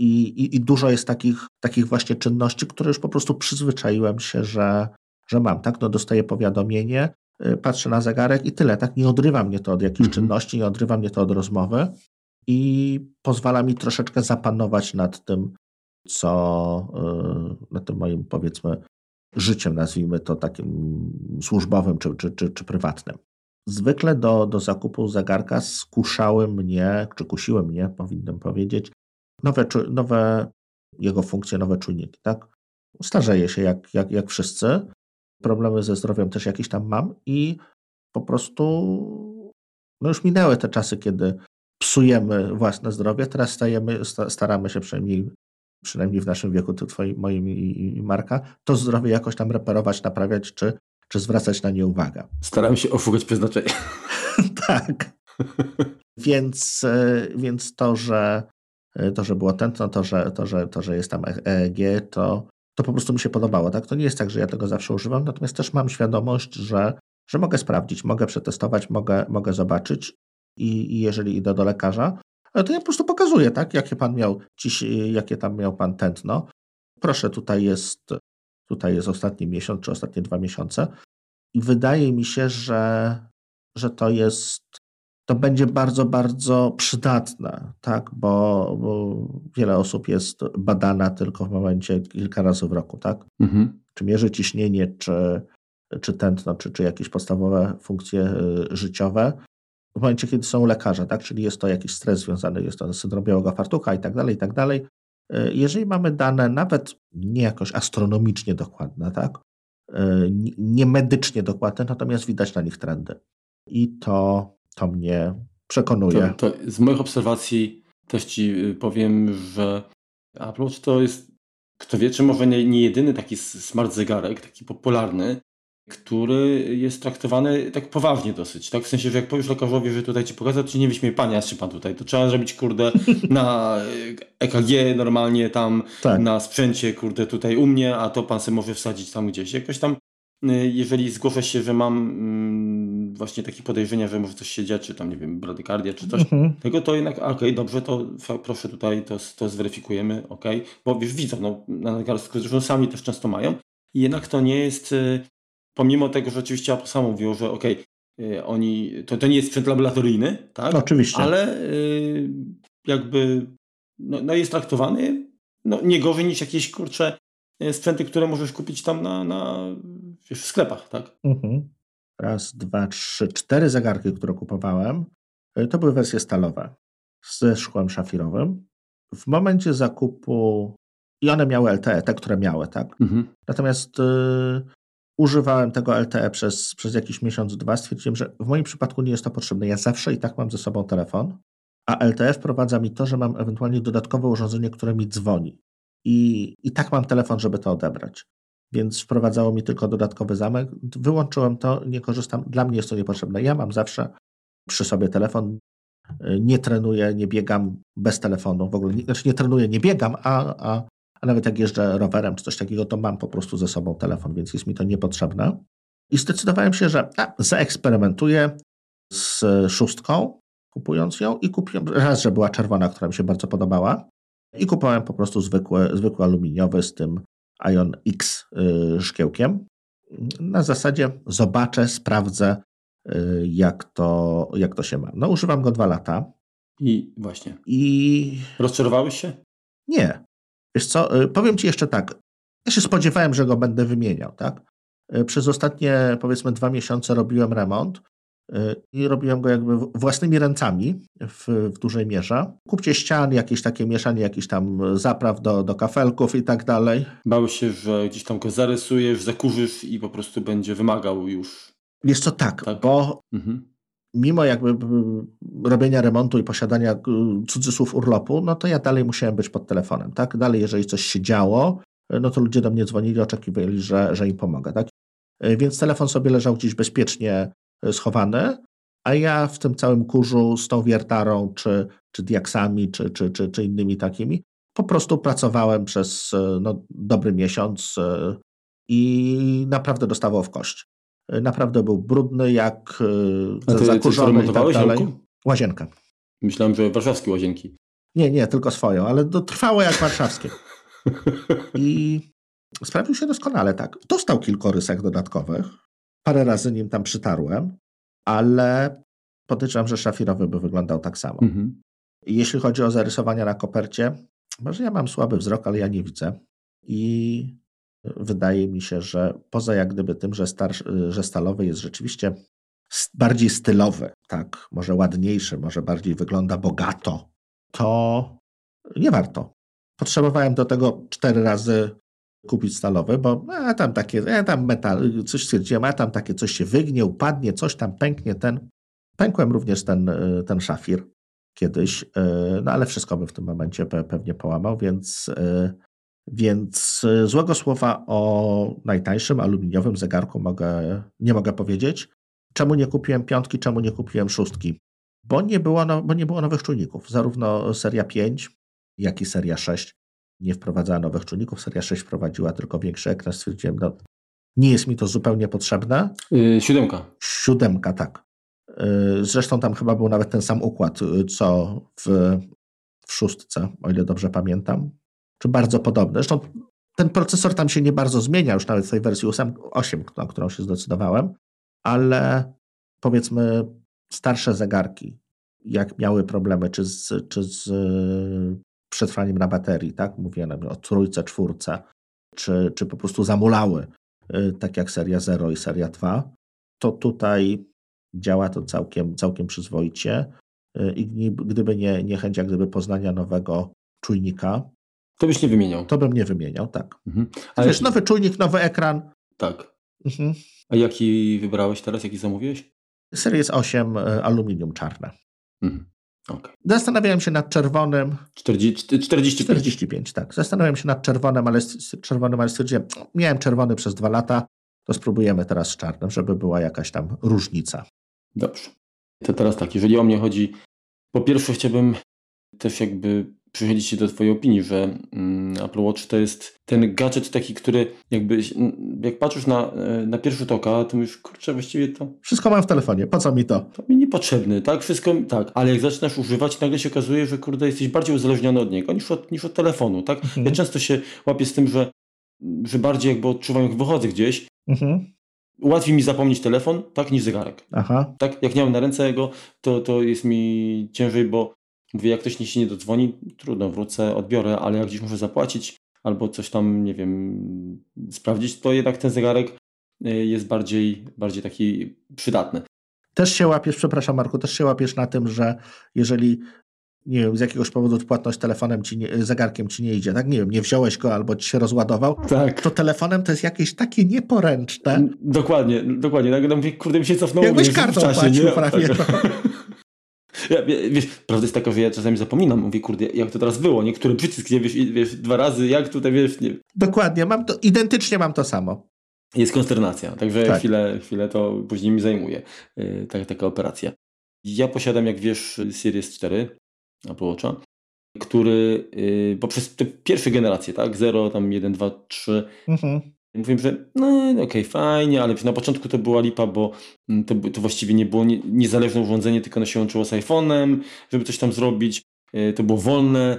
I dużo jest takich właśnie czynności, które już po prostu przyzwyczaiłem się, że mam. Tak? No dostaję powiadomienie, patrzę na zegarek i tyle. Tak? Nie odrywa mnie to od jakichś czynności, nie odrywa mnie to od rozmowy i pozwala mi troszeczkę zapanować nad tym, nad tym moim, powiedzmy, życiem, nazwijmy to takim służbowym czy prywatnym. Zwykle do zakupu zegarka kusiły mnie, powinienem powiedzieć, nowe jego funkcje, nowe czujniki, tak? Starzeję się jak wszyscy. Problemy ze zdrowiem też jakieś tam mam i po prostu no już minęły te czasy, kiedy psujemy własne zdrowie. Teraz staramy się przynajmniej w naszym wieku, moim i Marka, to zdrowie jakoś tam reperować, naprawiać czy zwracać na nie uwagę. Staram się oszukać przeznaczenie. Tak. Więc to, że było tętno, to, że jest tam EEG, to po prostu mi się podobało. Tak? To nie jest tak, że ja tego zawsze używam, natomiast też mam świadomość, że mogę sprawdzić, mogę przetestować, mogę zobaczyć i jeżeli idę do lekarza, to ja po prostu pokazuję, tak? Jakie tam miał pan tętno. Proszę, tutaj jest ostatni miesiąc czy ostatnie 2 miesiące i wydaje mi się, że to będzie bardzo, bardzo przydatne, tak? Bo wiele osób jest badana tylko w momencie kilka razy w roku, tak? Czy mierzy ciśnienie, czy tętno, czy jakieś podstawowe funkcje życiowe. W momencie, kiedy są lekarze, tak? Czyli jest to jakiś stres związany, jest to syndrom białego fartucha i tak dalej, i tak dalej. Jeżeli mamy dane nawet nie jakoś astronomicznie dokładne, tak? Nie medycznie dokładne, natomiast widać na nich trendy. I to mnie przekonuje. To z moich obserwacji też Ci powiem, że Apple Watch to jest, kto wie, czy może nie jedyny taki smart zegarek, taki popularny, który jest traktowany tak poważnie dosyć. Tak? W sensie, że jak powiesz lekarzowi, że tutaj Ci pokazał, to Ci nie wyśmieje, panie, czy Pan tutaj, to trzeba zrobić, kurde, na EKG normalnie tam, tak. Na sprzęcie, kurde, tutaj u mnie, a to Pan sobie może wsadzić tam gdzieś. Jakoś tam, jeżeli zgłoszę się, że mam właśnie takich podejrzenia, że może coś się dzieje, czy tam, nie wiem, bradykardia, czy coś, tego to jednak, okej, dobrze, to proszę tutaj, to zweryfikujemy, okej, bo już widzą, no, na zegarstku, zresztą sami też często mają, i jednak to nie jest, pomimo tego, że oczywiście Apple samo mówiło, że okej, oni, to nie jest sprzęt laboratoryjny, tak? No, oczywiście. Ale jakby, no jest traktowany, no, nie gorzej niż jakieś, kurcze, sprzęty, które możesz kupić tam w sklepach, tak? Mhm. Raz, dwa, trzy, cztery zegarki, które kupowałem, to były wersje stalowe ze szkłem szafirowym. W momencie zakupu i one miały LTE, te, które miały, tak? Mhm. Natomiast używałem tego LTE przez jakiś miesiąc, dwa. Stwierdziłem, że w moim przypadku nie jest to potrzebne. Ja zawsze i tak mam ze sobą telefon, a LTE wprowadza mi to, że mam ewentualnie dodatkowe urządzenie, które mi dzwoni. I tak mam telefon, żeby to odebrać. Więc wprowadzało mi tylko dodatkowy zamek. Wyłączyłem to, nie korzystam. Dla mnie jest to niepotrzebne. Ja mam zawsze przy sobie telefon. Nie trenuję, nie biegam bez telefonu. W ogóle nie trenuję, nie biegam, a nawet jak jeżdżę rowerem czy coś takiego, to mam po prostu ze sobą telefon, więc jest mi to niepotrzebne. I zdecydowałem się, że zaeksperymentuję z 6, kupując ją i kupiłem raz, że była czerwona, która mi się bardzo podobała. I kupowałem po prostu zwykły aluminiowy z tym Ion X szkiełkiem. Na zasadzie zobaczę, sprawdzę, jak to się ma. No, używam go 2 lata. I właśnie. Rozczarowałeś się? Nie. Wiesz co, powiem Ci jeszcze tak. Ja się spodziewałem, że go będę wymieniał, tak? Przez ostatnie, powiedzmy, 2 miesiące robiłem remont i robiłem go jakby własnymi ręcami w dużej mierze. Kupcie ścian, jakieś takie mieszanie, jakichś tam zapraw do kafelków i tak dalej. Bałeś się, że gdzieś tam go zarysujesz, zakurzysz i po prostu będzie wymagał już. Wiesz co, tak. Bo mimo jakby robienia remontu i posiadania cudzysłów urlopu, no to ja dalej musiałem być pod telefonem, tak? Dalej, jeżeli coś się działo, no to ludzie do mnie dzwonili, oczekiwali, że im pomogę, tak? Więc telefon sobie leżał gdzieś bezpiecznie schowany, a ja w tym całym kurzu z tą wiertarą, czy diaksami, czy innymi takimi, po prostu pracowałem przez dobry miesiąc i naprawdę dostawał w kość. Naprawdę był brudny, jak zakurzony i tak dalej. Łazienkę. Myślałem, że warszawskie łazienki. Nie, tylko swoją, ale to trwało jak warszawskie. I sprawdził się doskonale, tak. Dostał kilka rysek dodatkowych. Parę razy nim tam przytarłem, ale podejrzewam, że szafirowy by wyglądał tak samo. Mhm. Jeśli chodzi o zarysowania na kopercie, może ja mam słaby wzrok, ale ja nie widzę. I wydaje mi się, że poza jak gdyby tym, że stalowy jest rzeczywiście bardziej stylowy, tak, może ładniejszy, może bardziej wygląda bogato, to nie warto. Potrzebowałem do tego 4 razy kupić stalowy, bo tam takie coś się wygnie, upadnie, coś tam pęknie. Pękłem również ten szafir kiedyś, no ale wszystko by w tym momencie pewnie połamał, więc złego słowa o najtańszym aluminiowym zegarku nie mogę powiedzieć. Czemu nie kupiłem 5, czemu nie kupiłem 6? Bo nie było nowych czujników. Zarówno seria 5, jak i seria 6 nie wprowadzała nowych czujników. Seria 6 wprowadziła tylko większy ekran. Stwierdziłem, nie jest mi to zupełnie potrzebne. 7. 7, tak. Zresztą tam chyba był nawet ten sam układ, co w 6, o ile dobrze pamiętam. Czy bardzo podobne. Zresztą ten procesor tam się nie bardzo zmienia, już nawet w tej wersji 8, na którą się zdecydowałem, ale powiedzmy starsze zegarki, jak miały problemy, czy z przetrwaniem na baterii, tak? Mówię o 3, 4, czy po prostu zamulały, tak jak seria 0 i seria 2, to tutaj działa to całkiem przyzwoicie i gdyby nie chęć jak gdyby poznania nowego czujnika, to byś nie wymieniał. To bym nie wymieniał, tak. Mhm. Ale wiesz, nowy czujnik, nowy ekran. Tak. Mhm. A jaki wybrałeś teraz? Jaki zamówiłeś? Series 8, aluminium czarne. Mhm. Okay. Zastanawiałem się nad czerwonym. 45, tak. Zastanawiałem się nad czerwonym, ale stwierdziłem, miałem czerwony przez 2 lata, to spróbujemy teraz z czarnym, żeby była jakaś tam różnica. Dobrze. To teraz tak, jeżeli o mnie chodzi, po pierwsze chciałbym też jakby przychylić się do twojej opinii, że Apple Watch to jest ten gadżet taki, który jakby, jak patrzysz na pierwszy rzut oka, to mówisz, kurczę, właściwie to... Wszystko mam w telefonie, po co mi to? To mi niepotrzebne, tak? Wszystko, tak. Ale jak zaczynasz używać, nagle się okazuje, że kurde, jesteś bardziej uzależniony od niego niż od telefonu, tak? Mhm. Ja często się łapię z tym, że bardziej jakby odczuwam, jak wychodzę gdzieś, łatwiej mi zapomnieć telefon, tak, niż zegarek. Aha. Tak? Jak nie mam na ręce go, to jest mi ciężej, bo mówię, jak ktoś się nie dodzwoni, trudno, wrócę, odbiorę, ale jak gdzieś muszę zapłacić albo coś tam, nie wiem, sprawdzić, to jednak ten zegarek jest bardziej taki przydatny. Też się łapiesz, przepraszam Marku, też się łapiesz na tym, że jeżeli, nie wiem, z jakiegoś powodu płatność telefonem zegarkiem ci nie idzie, tak? Nie wiem, nie wziąłeś go albo ci się rozładował, tak. To telefonem to jest jakieś takie nieporęczne. Dokładnie. Tak, mówię, kurde, mi się cofnął. Jakbyś kartą płacił prawie. Tak. Wiesz, prawda jest taka, że ja czasami zapominam. Mówię, kurde, jak to teraz było? Niektóry przycisk, nie wiesz, dwa razy, jak tutaj, wiesz, nie. Dokładnie, identycznie mam to samo. Jest konsternacja, także tak. Chwilę to później mi zajmuje. Taka operacja. Ja posiadam, jak wiesz, Series 4 Apple Watcha, który poprzez te pierwsze generacje, tak, 0, tam 1, 2, 3... Mhm. Mówiłem, że no okej, fajnie, ale na początku to była lipa, bo to właściwie nie było niezależne urządzenie, tylko ono się łączyło z iPhone'em, żeby coś tam zrobić, to było wolne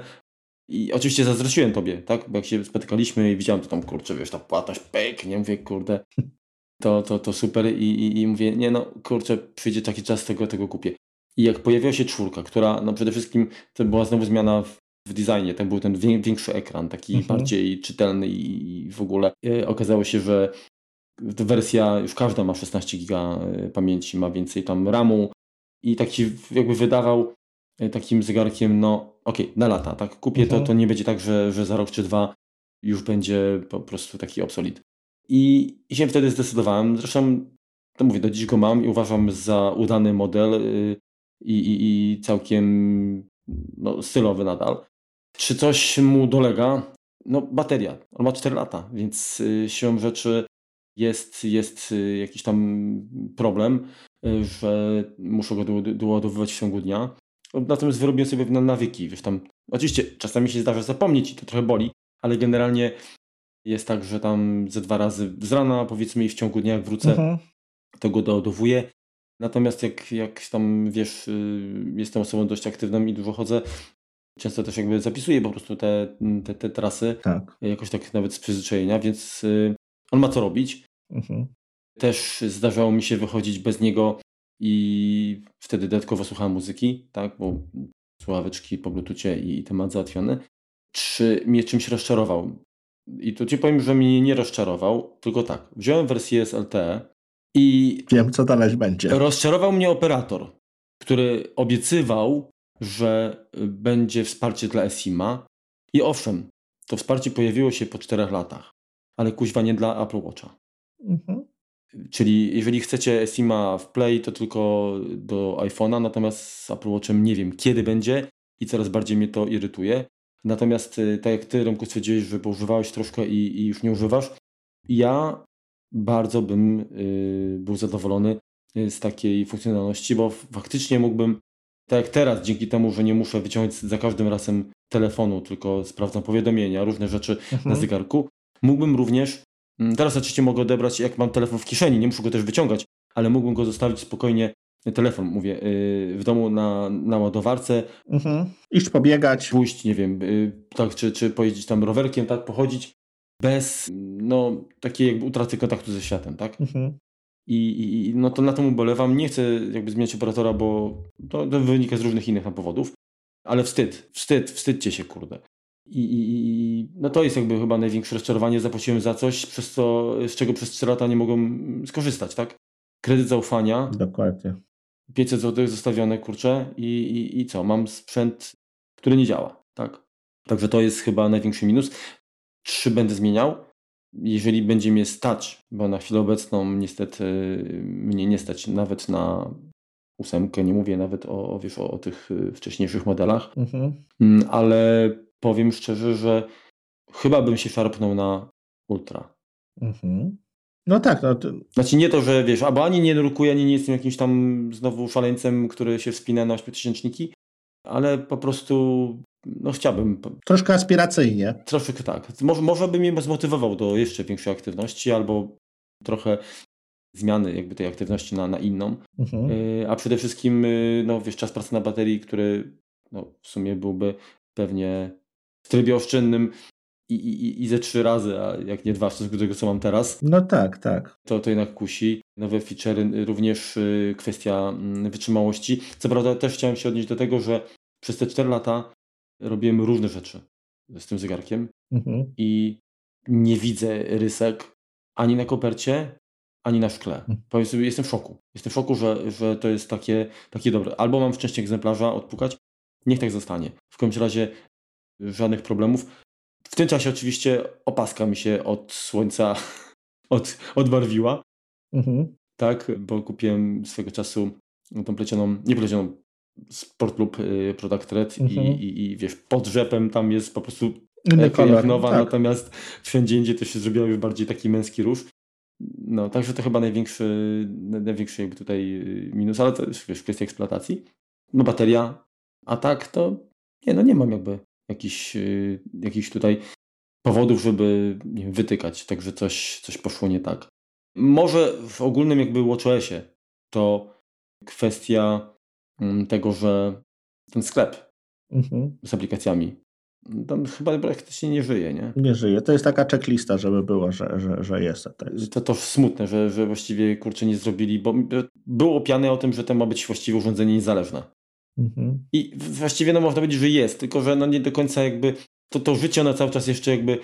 i oczywiście zazdrościłem tobie, tak, bo jak się spotykaliśmy i widziałem, to tam, kurczę, wiesz, ta płatność, pyk, nie, mówię, kurde, to super i mówię, nie no, kurczę, przyjdzie taki czas, tego kupię. I jak pojawiła się 4, która, no przede wszystkim to była znowu zmiana w designie, tam był ten większy ekran, taki bardziej czytelny i w ogóle okazało się, że ta wersja, już każda ma 16 giga pamięci, ma więcej tam ramu i taki jakby wydawał takim zegarkiem, no okej, na lata, tak, kupię to nie będzie tak, że za rok czy dwa już będzie po prostu taki obsolit. I się wtedy zdecydowałem, zresztą to mówię, do dziś go mam i uważam za udany model i całkiem no, stylowy nadal. Czy coś mu dolega? No bateria. On ma 4 lata, więc siłą rzeczy jest jakiś tam problem, że muszę go doładowywać w ciągu dnia. Natomiast wyrobiłem sobie nawyki. Wiesz, tam, oczywiście czasami się zdarza zapomnieć i to trochę boli, ale generalnie jest tak, że tam ze 2 razy z rana, powiedzmy, i w ciągu dnia jak wrócę, to go doładowuję. Natomiast jak tam, wiesz, jestem osobą dość aktywną i dużo chodzę, często też jakby zapisuję po prostu te trasy, tak. Jakoś tak nawet z przyzwyczajenia, więc on ma co robić. Też zdarzało mi się wychodzić bez niego i wtedy dodatkowo słuchałem muzyki, tak, bo słuchaweczki po bluetoothie i temat załatwiony. Czy mnie czymś rozczarował? I tu ci powiem, że mnie nie rozczarował, tylko tak, wziąłem wersję z LTE, i wiem, co dalej będzie. Rozczarował mnie operator, który obiecywał, że będzie wsparcie dla SIM-a. I owszem, to wsparcie pojawiło się po 4 latach, ale kuźwa nie dla Apple Watcha. Czyli jeżeli chcecie SIM-a w Play, to tylko do iPhone'a, natomiast z Apple Watchem nie wiem, kiedy będzie i coraz bardziej mnie to irytuje. Natomiast tak jak ty, Remku, stwierdziłeś, że używałeś troszkę i już nie używasz, ja bardzo bym był zadowolony z takiej funkcjonalności, bo faktycznie mógłbym, tak jak teraz, dzięki temu, że nie muszę wyciągać za każdym razem telefonu, tylko sprawdzam powiadomienia, różne rzeczy na zegarku, mógłbym również, teraz oczywiście mogę odebrać, jak mam telefon w kieszeni, nie muszę go też wyciągać, ale mógłbym go zostawić spokojnie, telefon, mówię, w domu na ładowarce. Iść pobiegać. Pójść, nie wiem, tak, czy pojeździć tam rowerkiem, tak, pochodzić. Bez takiej jakby utraty kontaktu ze światem, tak? I no to na tym ubolewam. Nie chcę jakby zmieniać operatora, bo to wynika z różnych innych powodów, ale wstydźcie się, kurde. I no to jest jakby chyba największe rozczarowanie. Zapłaciłem za coś, z czego przez 3 lata nie mogłem skorzystać, tak? Kredyt zaufania. Dokładnie. 500 zł zostawione, kurczę, i co? Mam sprzęt, który nie działa, tak? Także to jest chyba największy minus. 3 będę zmieniał, jeżeli będzie mnie stać, bo na chwilę obecną niestety mnie nie stać nawet na 8, nie mówię nawet o tych wcześniejszych modelach, ale powiem szczerze, że chyba bym się szarpnął na Ultra. No tak. No to... Znaczy nie to, że wiesz, albo ani nie drukuję, ani nie jestem jakimś tam znowu szaleńcem, który się wspina na 8000-niki, ale po prostu no chciałbym... Troszkę aspiracyjnie. Troszkę tak. Może by mnie zmotywował do jeszcze większej aktywności albo trochę zmiany jakby tej aktywności na inną. Mhm. A przede wszystkim no wiesz, czas pracy na baterii, który no, w sumie byłby pewnie w trybie oszczędnym i ze 3 razy, a jak nie 2 w stosunku do tego, co mam teraz. No tak, tak. To jednak kusi. Nowe feature, również kwestia wytrzymałości. Co prawda też chciałem się odnieść do tego, że przez te 4 lata robiłem różne rzeczy z tym zegarkiem i nie widzę rysek ani na kopercie, ani na szkle. Powiem sobie, jestem w szoku. Jestem w szoku, że to jest takie dobre. Albo mam szczęście egzemplarza odpukać, niech tak zostanie. W każdym razie żadnych problemów. W tym czasie oczywiście opaska mi się od słońca odbarwiła. Tak, bo kupiłem swego czasu tą plecioną Sportloop Product Red i wiesz, pod rzepem tam jest po prostu jak nowa, tak. Natomiast wszędzie indziej to się zrobiło już bardziej taki męski róż. No, także to chyba największy jakby tutaj minus, ale to jest wiesz, kwestia eksploatacji. No bateria, a tak to nie mam jakby jakichś tutaj powodów, żeby nie wiem, wytykać, także coś poszło nie tak. Może w ogólnym jakby WatchOS-ie to kwestia tego, że ten sklep z aplikacjami tam chyba praktycznie nie żyje, nie? Nie żyje. To jest taka checklista, żeby było, że jest. To smutne, że właściwie kurczę nie zrobili, bo było piane o tym, że to ma być właściwie urządzenie niezależne. I właściwie no, można powiedzieć, że jest, tylko że no, nie do końca jakby to życie ona cały czas jeszcze jakby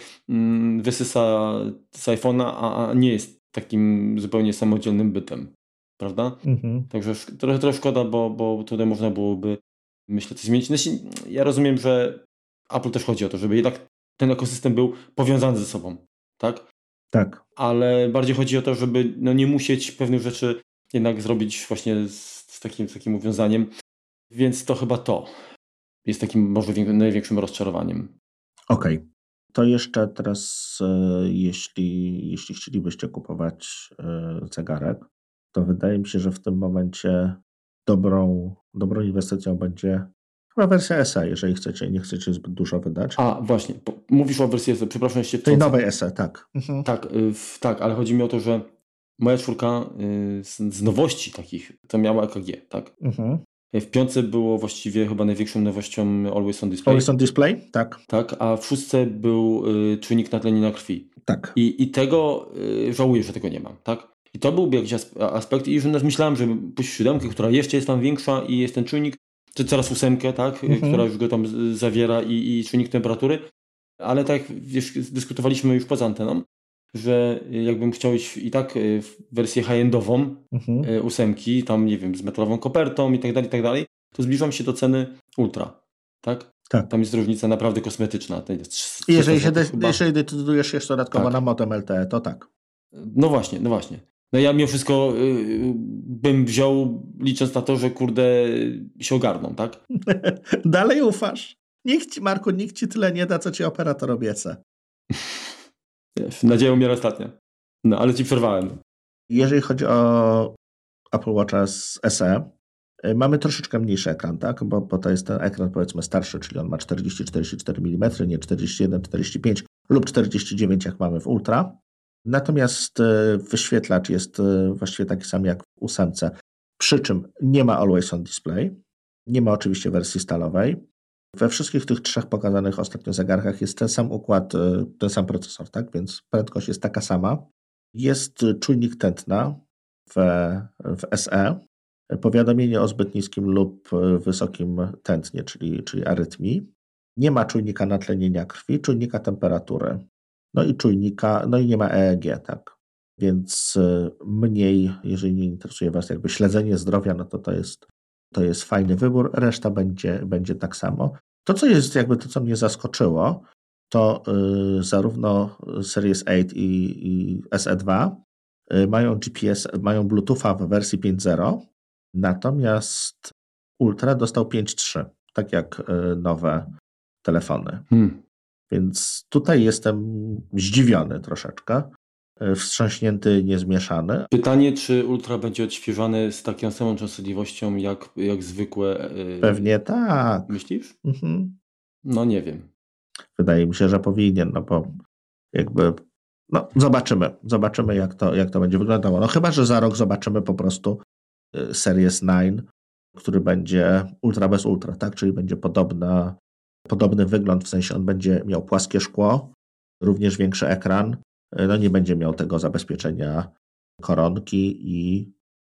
wysysa z iPhone'a, a nie jest takim zupełnie samodzielnym bytem, prawda? Także trochę szkoda, bo tutaj można byłoby myślę coś zmienić. Znaczy, ja rozumiem, że Apple też chodzi o to, żeby jednak ten ekosystem był powiązany ze sobą, tak? Tak. Ale bardziej chodzi o to, żeby no, nie musieć pewnych rzeczy jednak zrobić właśnie z takim uwiązaniem. Więc to chyba to jest takim może największym rozczarowaniem. Okej. To jeszcze teraz, jeśli chcielibyście kupować zegarek, to wydaje mi się, że w tym momencie dobrą inwestycją będzie chyba wersja SE, jeżeli nie chcecie zbyt dużo wydać. A właśnie, mówisz o wersji SE, przepraszam jeszcze. Tej nowej SE, tak. Tak, tak, ale chodzi mi o to, że moja 4 z nowości takich to miała EKG, tak? W 5 było właściwie chyba największą nowością Always on Display. Always on Display, tak. Tak, a w 6 był czujnik natlenina krwi. Tak. I tego żałuję, że tego nie mam, tak? I to byłby jakiś aspekt i już myślałem, że pójść w 7, która jeszcze jest tam większa i jest ten czujnik, czy coraz 8, tak? Która już go tam zawiera i czujnik temperatury, ale tak wiesz, dyskutowaliśmy już poza anteną, że jakbym chciał iść i tak w wersję high-endową 8, tam nie wiem, z metalową kopertą i tak dalej, to zbliżam się do ceny Ultra, tak? Tak. Tam jest różnica naprawdę kosmetyczna. Jeżeli decydujesz jeszcze dodatkowo na Motem LTE, to tak. No właśnie. No ja mimo wszystko bym wziął, licząc na to, że kurde się ogarną, tak? Dalej ufasz. Nikt ci, Marku, tyle nie da, co ci operator obieca. Nadzieja umiera ostatnia. No, ale ci przerwałem. Jeżeli chodzi o Apple Watcha z SE, mamy troszeczkę mniejszy ekran, tak? Bo to jest ten ekran powiedzmy starszy, czyli on ma 40-44 mm, nie 41-45 lub 49 jak mamy w Ultra. Natomiast wyświetlacz jest właściwie taki sam jak w 8, przy czym nie ma Always on Display, nie ma oczywiście wersji stalowej. We wszystkich tych 3 pokazanych ostatnio zegarkach jest ten sam układ, ten sam procesor, tak? Więc prędkość jest taka sama. Jest czujnik tętna w SE, powiadomienie o zbyt niskim lub wysokim tętnie, czyli arytmii. Nie ma czujnika natlenienia krwi, czujnika temperatury, no i nie ma EEG, tak? Więc mniej, jeżeli nie interesuje Was jakby śledzenie zdrowia, no to jest fajny wybór, reszta będzie tak samo. To, co jest jakby to, co mnie zaskoczyło, to zarówno Series 8 i SE2 mają GPS, mają Bluetootha w wersji 5.0, natomiast Ultra dostał 5.3, tak jak nowe telefony. Więc tutaj jestem zdziwiony troszeczkę, wstrząśnięty, niezmieszany. Pytanie, czy Ultra będzie odświeżane z taką samą częstotliwością jak zwykłe? Pewnie tak. Myślisz? No nie wiem. Wydaje mi się, że powinien, no bo jakby... No zobaczymy jak to będzie wyglądało. No chyba, że za rok zobaczymy po prostu Series 9, który będzie ultra bez ultra, tak? Czyli będzie podobny wygląd, w sensie on będzie miał płaskie szkło, również większy ekran, no nie będzie miał tego zabezpieczenia koronki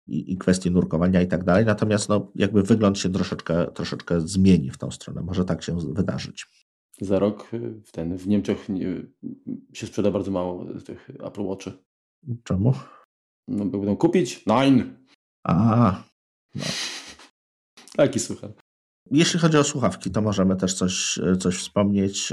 i kwestii nurkowania i tak dalej, natomiast no jakby wygląd się troszeczkę zmieni w tą stronę, może tak się wydarzyć. Za rok w Niemczech się sprzeda bardzo mało tych Apple Watchy. Czemu? No będą kupić? Nein! No. Taki słucham. Jeśli chodzi o słuchawki, to możemy też coś wspomnieć.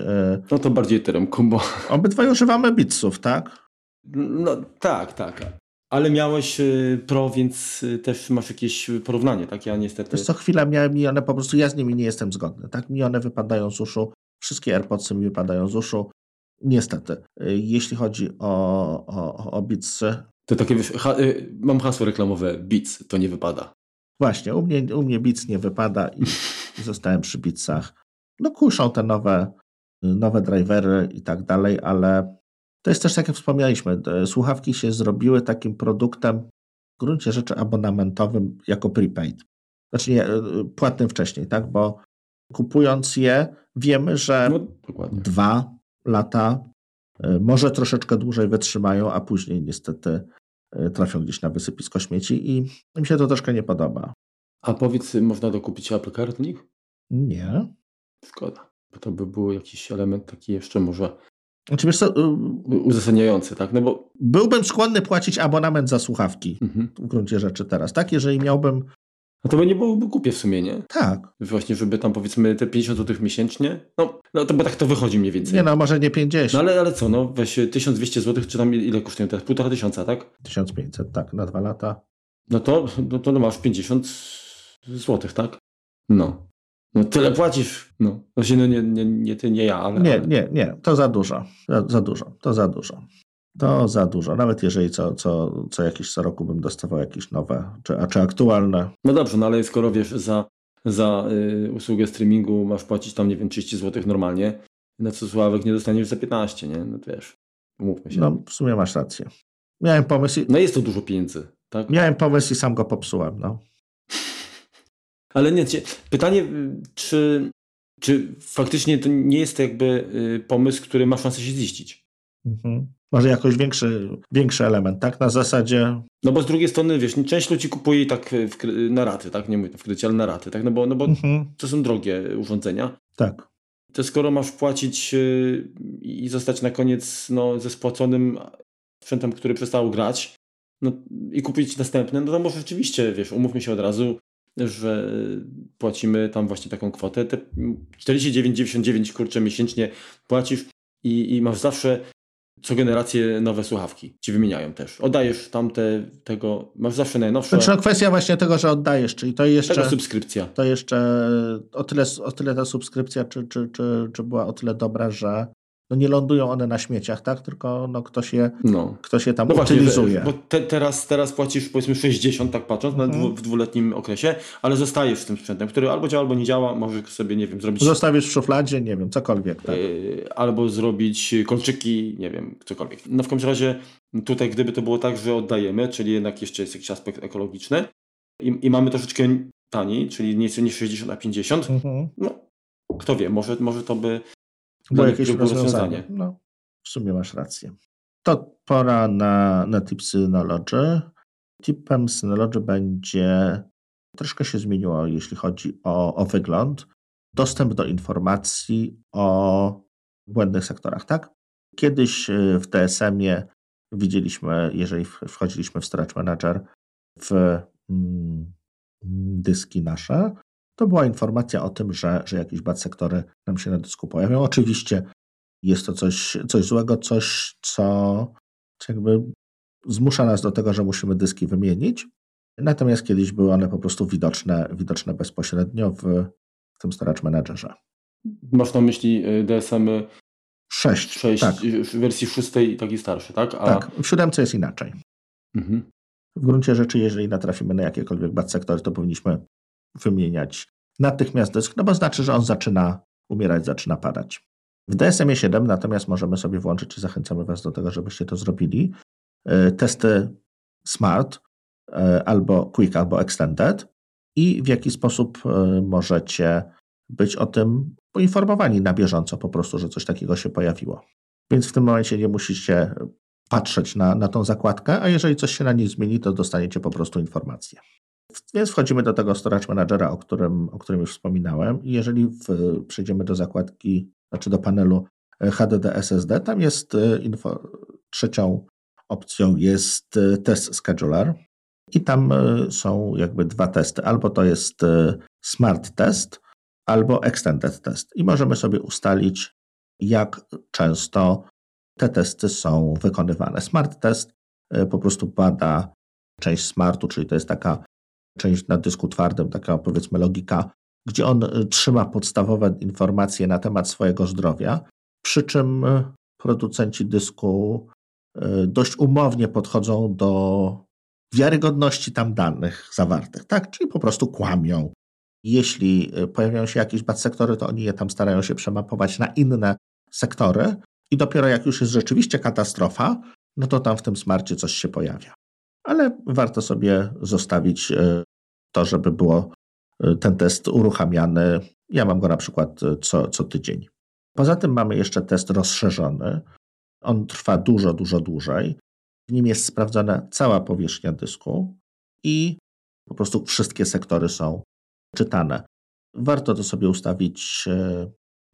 No to bardziej Teremkum, bo... Obydwaj używamy Beatsów, tak? No tak. Ale miałeś Pro, więc też masz jakieś porównanie, tak? Ja niestety... Wiesz co, chwilę miałem i one po prostu, ja z nimi nie jestem zgodny, tak? Mi one wypadają z uszu. Wszystkie AirPodsy mi wypadają z uszu. Niestety. Jeśli chodzi o Beatsy... To takie, wiesz, mam hasło reklamowe, Beats to nie wypada. Właśnie, u mnie Beats nie wypada i zostałem przy Beatsach. No kuszą te nowe drivery i tak dalej, ale to jest też tak, jak wspomnieliśmy, słuchawki się zrobiły takim produktem w gruncie rzeczy abonamentowym jako prepaid. Znaczy nie, płatnym wcześniej, tak, bo kupując je wiemy, że 2 lata może troszeczkę dłużej wytrzymają, a później niestety trafią gdzieś na wysypisko śmieci i mi się to troszkę nie podoba. A powiedz, można dokupić Apple Car do nich? Nie. Szkoda, bo to by był jakiś element taki jeszcze może uzasadniający, tak? No bo... Byłbym skłonny płacić abonament za słuchawki w gruncie rzeczy teraz, tak? Jeżeli miałbym... No to by nie byłoby głupie w sumie, nie? Tak. Właśnie, żeby tam powiedzmy te 50 zł miesięcznie, no to bo tak to wychodzi mniej więcej. Nie no, może nie 50. No ale co, no weź 1200 zł, czy tam ile kosztują teraz? 1500, tak? 1500, tak, na 2 lata. No to masz 50 zł, tak? No. No tyle płacisz. No właśnie, no nie ty, nie ja, ale... Nie, to za dużo. To za dużo. Nawet jeżeli co jakiś co roku bym dostawał jakieś nowe, czy aktualne. No dobrze, no ale skoro wiesz, za usługę streamingu masz płacić tam, nie wiem, 30 zł normalnie, no co słuchawek nie dostaniesz za 15, nie? No to wiesz, umówmy się. No w sumie masz rację. Miałem pomysł i... No jest to dużo pieniędzy, tak? Miałem pomysł i sam go popsułem, no. Ale nie, pytanie, czy faktycznie to nie jest to jakby pomysł, który ma szansę się ziścić? Może jakoś większy element, tak? Na zasadzie... No bo z drugiej strony, wiesz, część ludzi kupuje i tak na raty, tak? Nie mówię w kredycie, ale na raty, tak? No bo to są drogie urządzenia. Tak. To skoro masz płacić i zostać na koniec ze spłaconym sprzętem, który przestał grać i kupić następne, no to może rzeczywiście, wiesz, umówmy się od razu, że płacimy tam właśnie taką kwotę. Te 49,99 kurczę miesięcznie płacisz i masz zawsze co generacje nowe słuchawki ci wymieniają też. Oddajesz tego, masz zawsze najnowsze. Znaczy, no kwestia właśnie tego, że oddajesz, czyli to jeszcze... Tego subskrypcja. To jeszcze o tyle ta subskrypcja, czy była o tyle dobra, że no nie lądują one na śmieciach, tak? Tylko ktoś je tam utylizuje. Właśnie, bo teraz płacisz powiedzmy 60, tak patrząc, w dwuletnim okresie, ale zostajesz z tym sprzętem, który albo działa, albo nie działa, możesz sobie, nie wiem, zrobić... Zostawisz w szufladzie, nie wiem, cokolwiek. Tak. Albo zrobić kolczyki, nie wiem, cokolwiek. No w każdym razie tutaj gdyby to było tak, że oddajemy, czyli jednak jeszcze jest jakiś aspekt ekologiczny i mamy troszeczkę taniej, czyli nie 60, a 50, no kto wie, może to by... Bo jakieś rozwiązanie. No, w sumie masz rację. To pora na tip Synology. Tipem Synology będzie, troszkę się zmieniło, jeśli chodzi o wygląd, dostęp do informacji o błędnych sektorach, tak? Kiedyś w TSM-ie widzieliśmy, jeżeli wchodziliśmy w Storage Manager, w dyski nasze, to była informacja o tym, że jakieś bad sektory nam się na dysku pojawią. Oczywiście jest to coś złego, coś, co jakby zmusza nas do tego, że musimy dyski wymienić. Natomiast kiedyś były one po prostu widoczne bezpośrednio w tym Storage Managerze. Masz na myśli DSM-y 6, tak. Wersji 6 i taki starszy, tak? Tak, w 7 jest inaczej. Mhm. W gruncie rzeczy, jeżeli natrafimy na jakiekolwiek bad sektory, to powinniśmy wymieniać natychmiast dysk, no bo znaczy, że on zaczyna umierać zaczyna padać. W DSM-ie 7 natomiast możemy sobie włączyć i zachęcamy Was do tego, żebyście to zrobili. Testy SMART albo Quick, albo Extended i w jaki sposób możecie być o tym poinformowani na bieżąco po prostu, że coś takiego się pojawiło. Więc w tym momencie nie musicie patrzeć na tą zakładkę, a jeżeli coś się na niej zmieni, to dostaniecie po prostu informację. Więc wchodzimy do tego Storage Managera, o którym już wspominałem i jeżeli przejdziemy do zakładki, znaczy do panelu HDD SSD, tam jest trzecią opcją jest test scheduler i tam są jakby dwa testy, albo to jest smart test, albo extended test i możemy sobie ustalić, jak często te testy są wykonywane. Smart test po prostu bada część smartu, czyli to jest taka część na dysku twardym, taka powiedzmy logika, gdzie on trzyma podstawowe informacje na temat swojego zdrowia, przy czym producenci dysku dość umownie podchodzą do wiarygodności tam danych zawartych, tak? Czyli po prostu kłamią. Jeśli pojawiają się jakieś bad sektory, to oni je tam starają się przemapować na inne sektory i dopiero jak już jest rzeczywiście katastrofa, no to tam w tym smarcie coś się pojawia. Ale warto sobie zostawić to, żeby było ten test uruchamiany. Ja mam go na przykład co tydzień. Poza tym mamy jeszcze test rozszerzony. On trwa dużo, dużo dłużej. W nim jest sprawdzona cała powierzchnia dysku i po prostu wszystkie sektory są czytane. Warto to sobie ustawić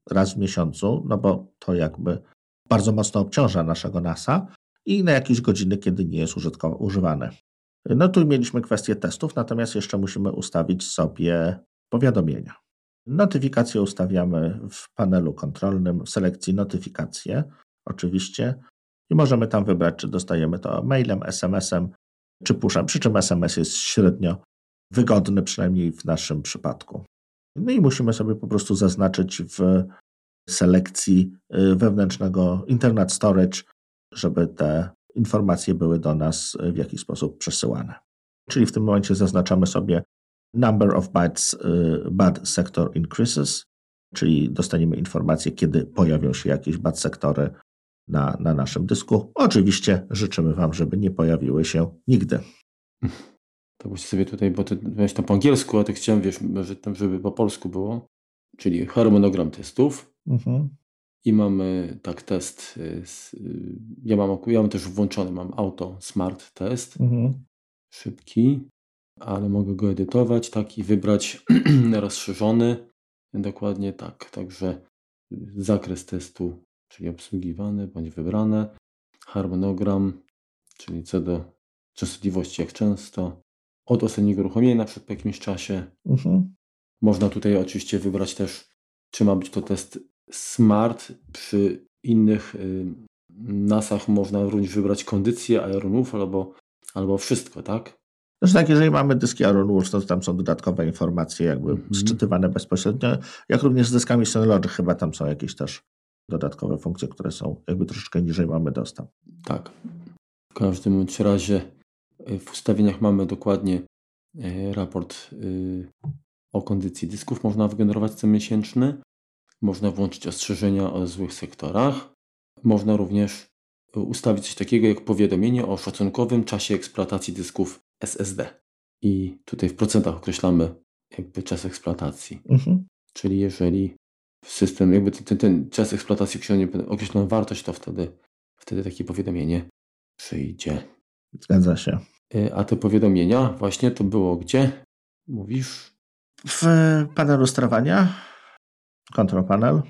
raz w miesiącu, no bo to jakby bardzo mocno obciąża naszego NAS-a i na jakieś godziny, kiedy nie jest używane. No tu mieliśmy kwestię testów, natomiast jeszcze musimy ustawić sobie powiadomienia. Notyfikacje ustawiamy w panelu kontrolnym w selekcji notyfikacje, oczywiście, i możemy tam wybrać, czy dostajemy to mailem, SMS-em, czy pushem, przy czym SMS jest średnio wygodny, przynajmniej w naszym przypadku. No i musimy sobie po prostu zaznaczyć w selekcji wewnętrznego Internet Storage, żeby te informacje były do nas w jakiś sposób przesyłane. Czyli w tym momencie zaznaczamy sobie number of bytes bad sector increases, czyli dostaniemy informację, kiedy pojawią się jakieś bad sektory na naszym dysku. Oczywiście życzymy Wam, żeby nie pojawiły się nigdy. To muszę sobie tutaj, bo Ty miałeś to po angielsku, a Ty chciałem, wiesz, żeby po polsku było, czyli harmonogram testów. Mhm. I mamy tak test, ja mam też włączony, mam auto smart test, szybki, ale mogę go edytować tak i wybrać rozszerzony, dokładnie tak, także zakres testu, czyli obsługiwany bądź wybrane, harmonogram, czyli co do częstotliwości, jak często, od ostatniego uruchomienia na przykład po jakimś czasie. Można tutaj oczywiście wybrać też, czy ma być to test smart. Przy innych NAS-ach można również wybrać kondycję, IronWolf albo wszystko, tak? Znaczy tak, jeżeli mamy dyski IronWolf, to tam są dodatkowe informacje jakby sczytywane bezpośrednio, jak również z dyskami Synology chyba tam są jakieś też dodatkowe funkcje, które są jakby troszeczkę niżej mamy dostęp. Tak. W każdym bądź razie w ustawieniach mamy dokładnie raport o kondycji dysków. Można wygenerować co miesięczny. Można włączyć ostrzeżenia o złych sektorach. Można również ustawić coś takiego jak powiadomienie o szacunkowym czasie eksploatacji dysków SSD. I tutaj w procentach określamy jakby czas eksploatacji. Czyli jeżeli system, jakby ten czas eksploatacji osiągnie określoną wartość, to wtedy takie powiadomienie przyjdzie. Zgadza się. A te powiadomienia właśnie to było gdzie? Mówisz? W panelu sterowania. Control panel,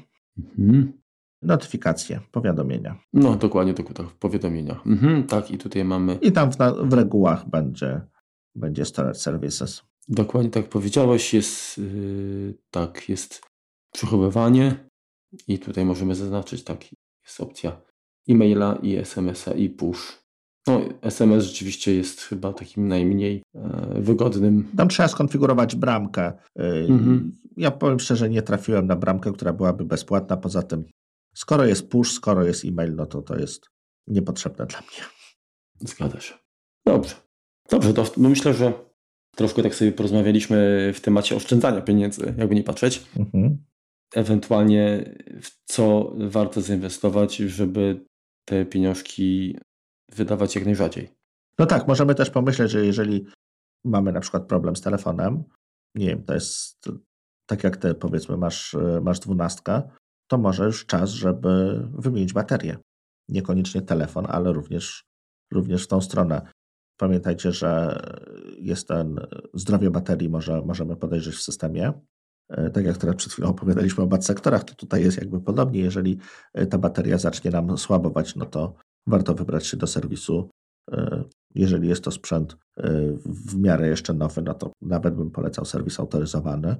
notyfikacje, powiadomienia. No dokładnie, tak w powiadomieniach. Tak i tutaj mamy... I tam w regułach będzie storage services. Dokładnie tak powiedziałeś, jest przechowywanie i tutaj możemy zaznaczyć, tak, jest opcja e-maila i SMS-a i push. No, SMS rzeczywiście jest chyba takim najmniej wygodnym. Tam trzeba skonfigurować bramkę. Ja powiem szczerze, nie trafiłem na bramkę, która byłaby bezpłatna. Poza tym, skoro jest push, skoro jest e-mail, no to jest niepotrzebne dla mnie. Zgadza się. Dobrze, to myślę, że troszkę tak sobie porozmawialiśmy w temacie oszczędzania pieniędzy, jakby nie patrzeć. ewentualnie w co warto zainwestować, żeby te pieniążki wydawać jak najrzadziej. No tak, możemy też pomyśleć, że jeżeli mamy na przykład problem z telefonem, nie wiem, to jest tak jak ty powiedzmy masz 12, to może już czas, żeby wymienić baterię. Niekoniecznie telefon, ale również w tą stronę. Pamiętajcie, że jest zdrowie baterii, możemy podejrzeć w systemie. Tak jak teraz przed chwilą opowiadaliśmy o bad sektorach, to tutaj jest jakby podobnie. Jeżeli ta bateria zacznie nam słabować, no to warto wybrać się do serwisu. Jeżeli jest to sprzęt w miarę jeszcze nowy, no to nawet bym polecał serwis autoryzowany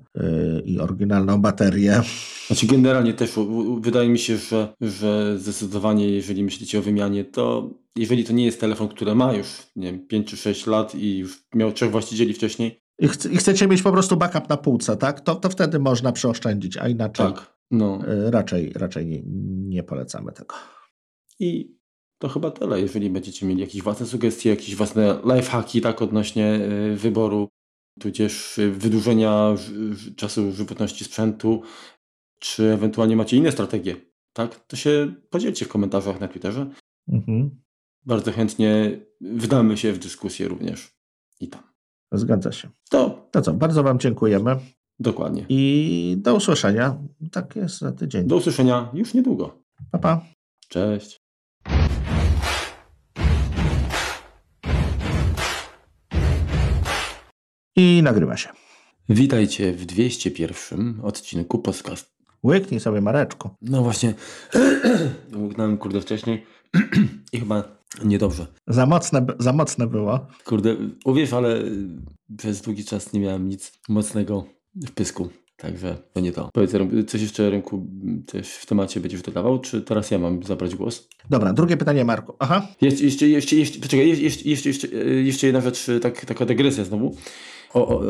i oryginalną baterię. Znaczy generalnie też wydaje mi się, że zdecydowanie jeżeli myślicie o wymianie, to jeżeli to nie jest telefon, który ma już nie wiem, 5 czy 6 lat i już miał 3 właścicieli wcześniej. I chcecie mieć po prostu backup na półce, tak? To wtedy można przeoszczędzić, a inaczej tak, no. Raczej nie polecamy tego. I to chyba tyle, jeżeli będziecie mieli jakieś własne sugestie, jakieś własne lifehacki, tak, odnośnie wyboru, tudzież wydłużenia czasu żywotności sprzętu, czy ewentualnie macie inne strategie, tak, to się podzielcie w komentarzach na Twitterze. Mhm. Bardzo chętnie wdamy się w dyskusję również i tam. Zgadza się. To co, bardzo Wam dziękujemy. Dokładnie. I do usłyszenia. Tak jest za tydzień. Do usłyszenia już niedługo. Pa, pa. Cześć. I nagrywa się. Witajcie w 201 odcinku podcastu. Łyknij sobie, Mareczku. No właśnie. Łyknąłem kurde wcześniej i chyba niedobrze. Za mocne było. Kurde, uwierz, ale przez długi czas nie miałem nic mocnego w pysku. Także to nie to. Powiedz, coś jeszcze, Rynku, też w temacie będziesz dodawał, czy teraz ja mam zabrać głos? Dobra, drugie pytanie, Marku. Aha. Jeszcze jedna rzecz, taka dygresja znowu.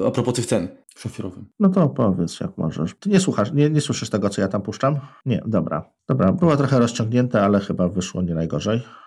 A propos tych cen szafirowym. No to powiedz, jak możesz. Ty nie słyszysz tego, co ja tam puszczam? Nie, dobra. Było trochę rozciągnięte, ale chyba wyszło nie najgorzej.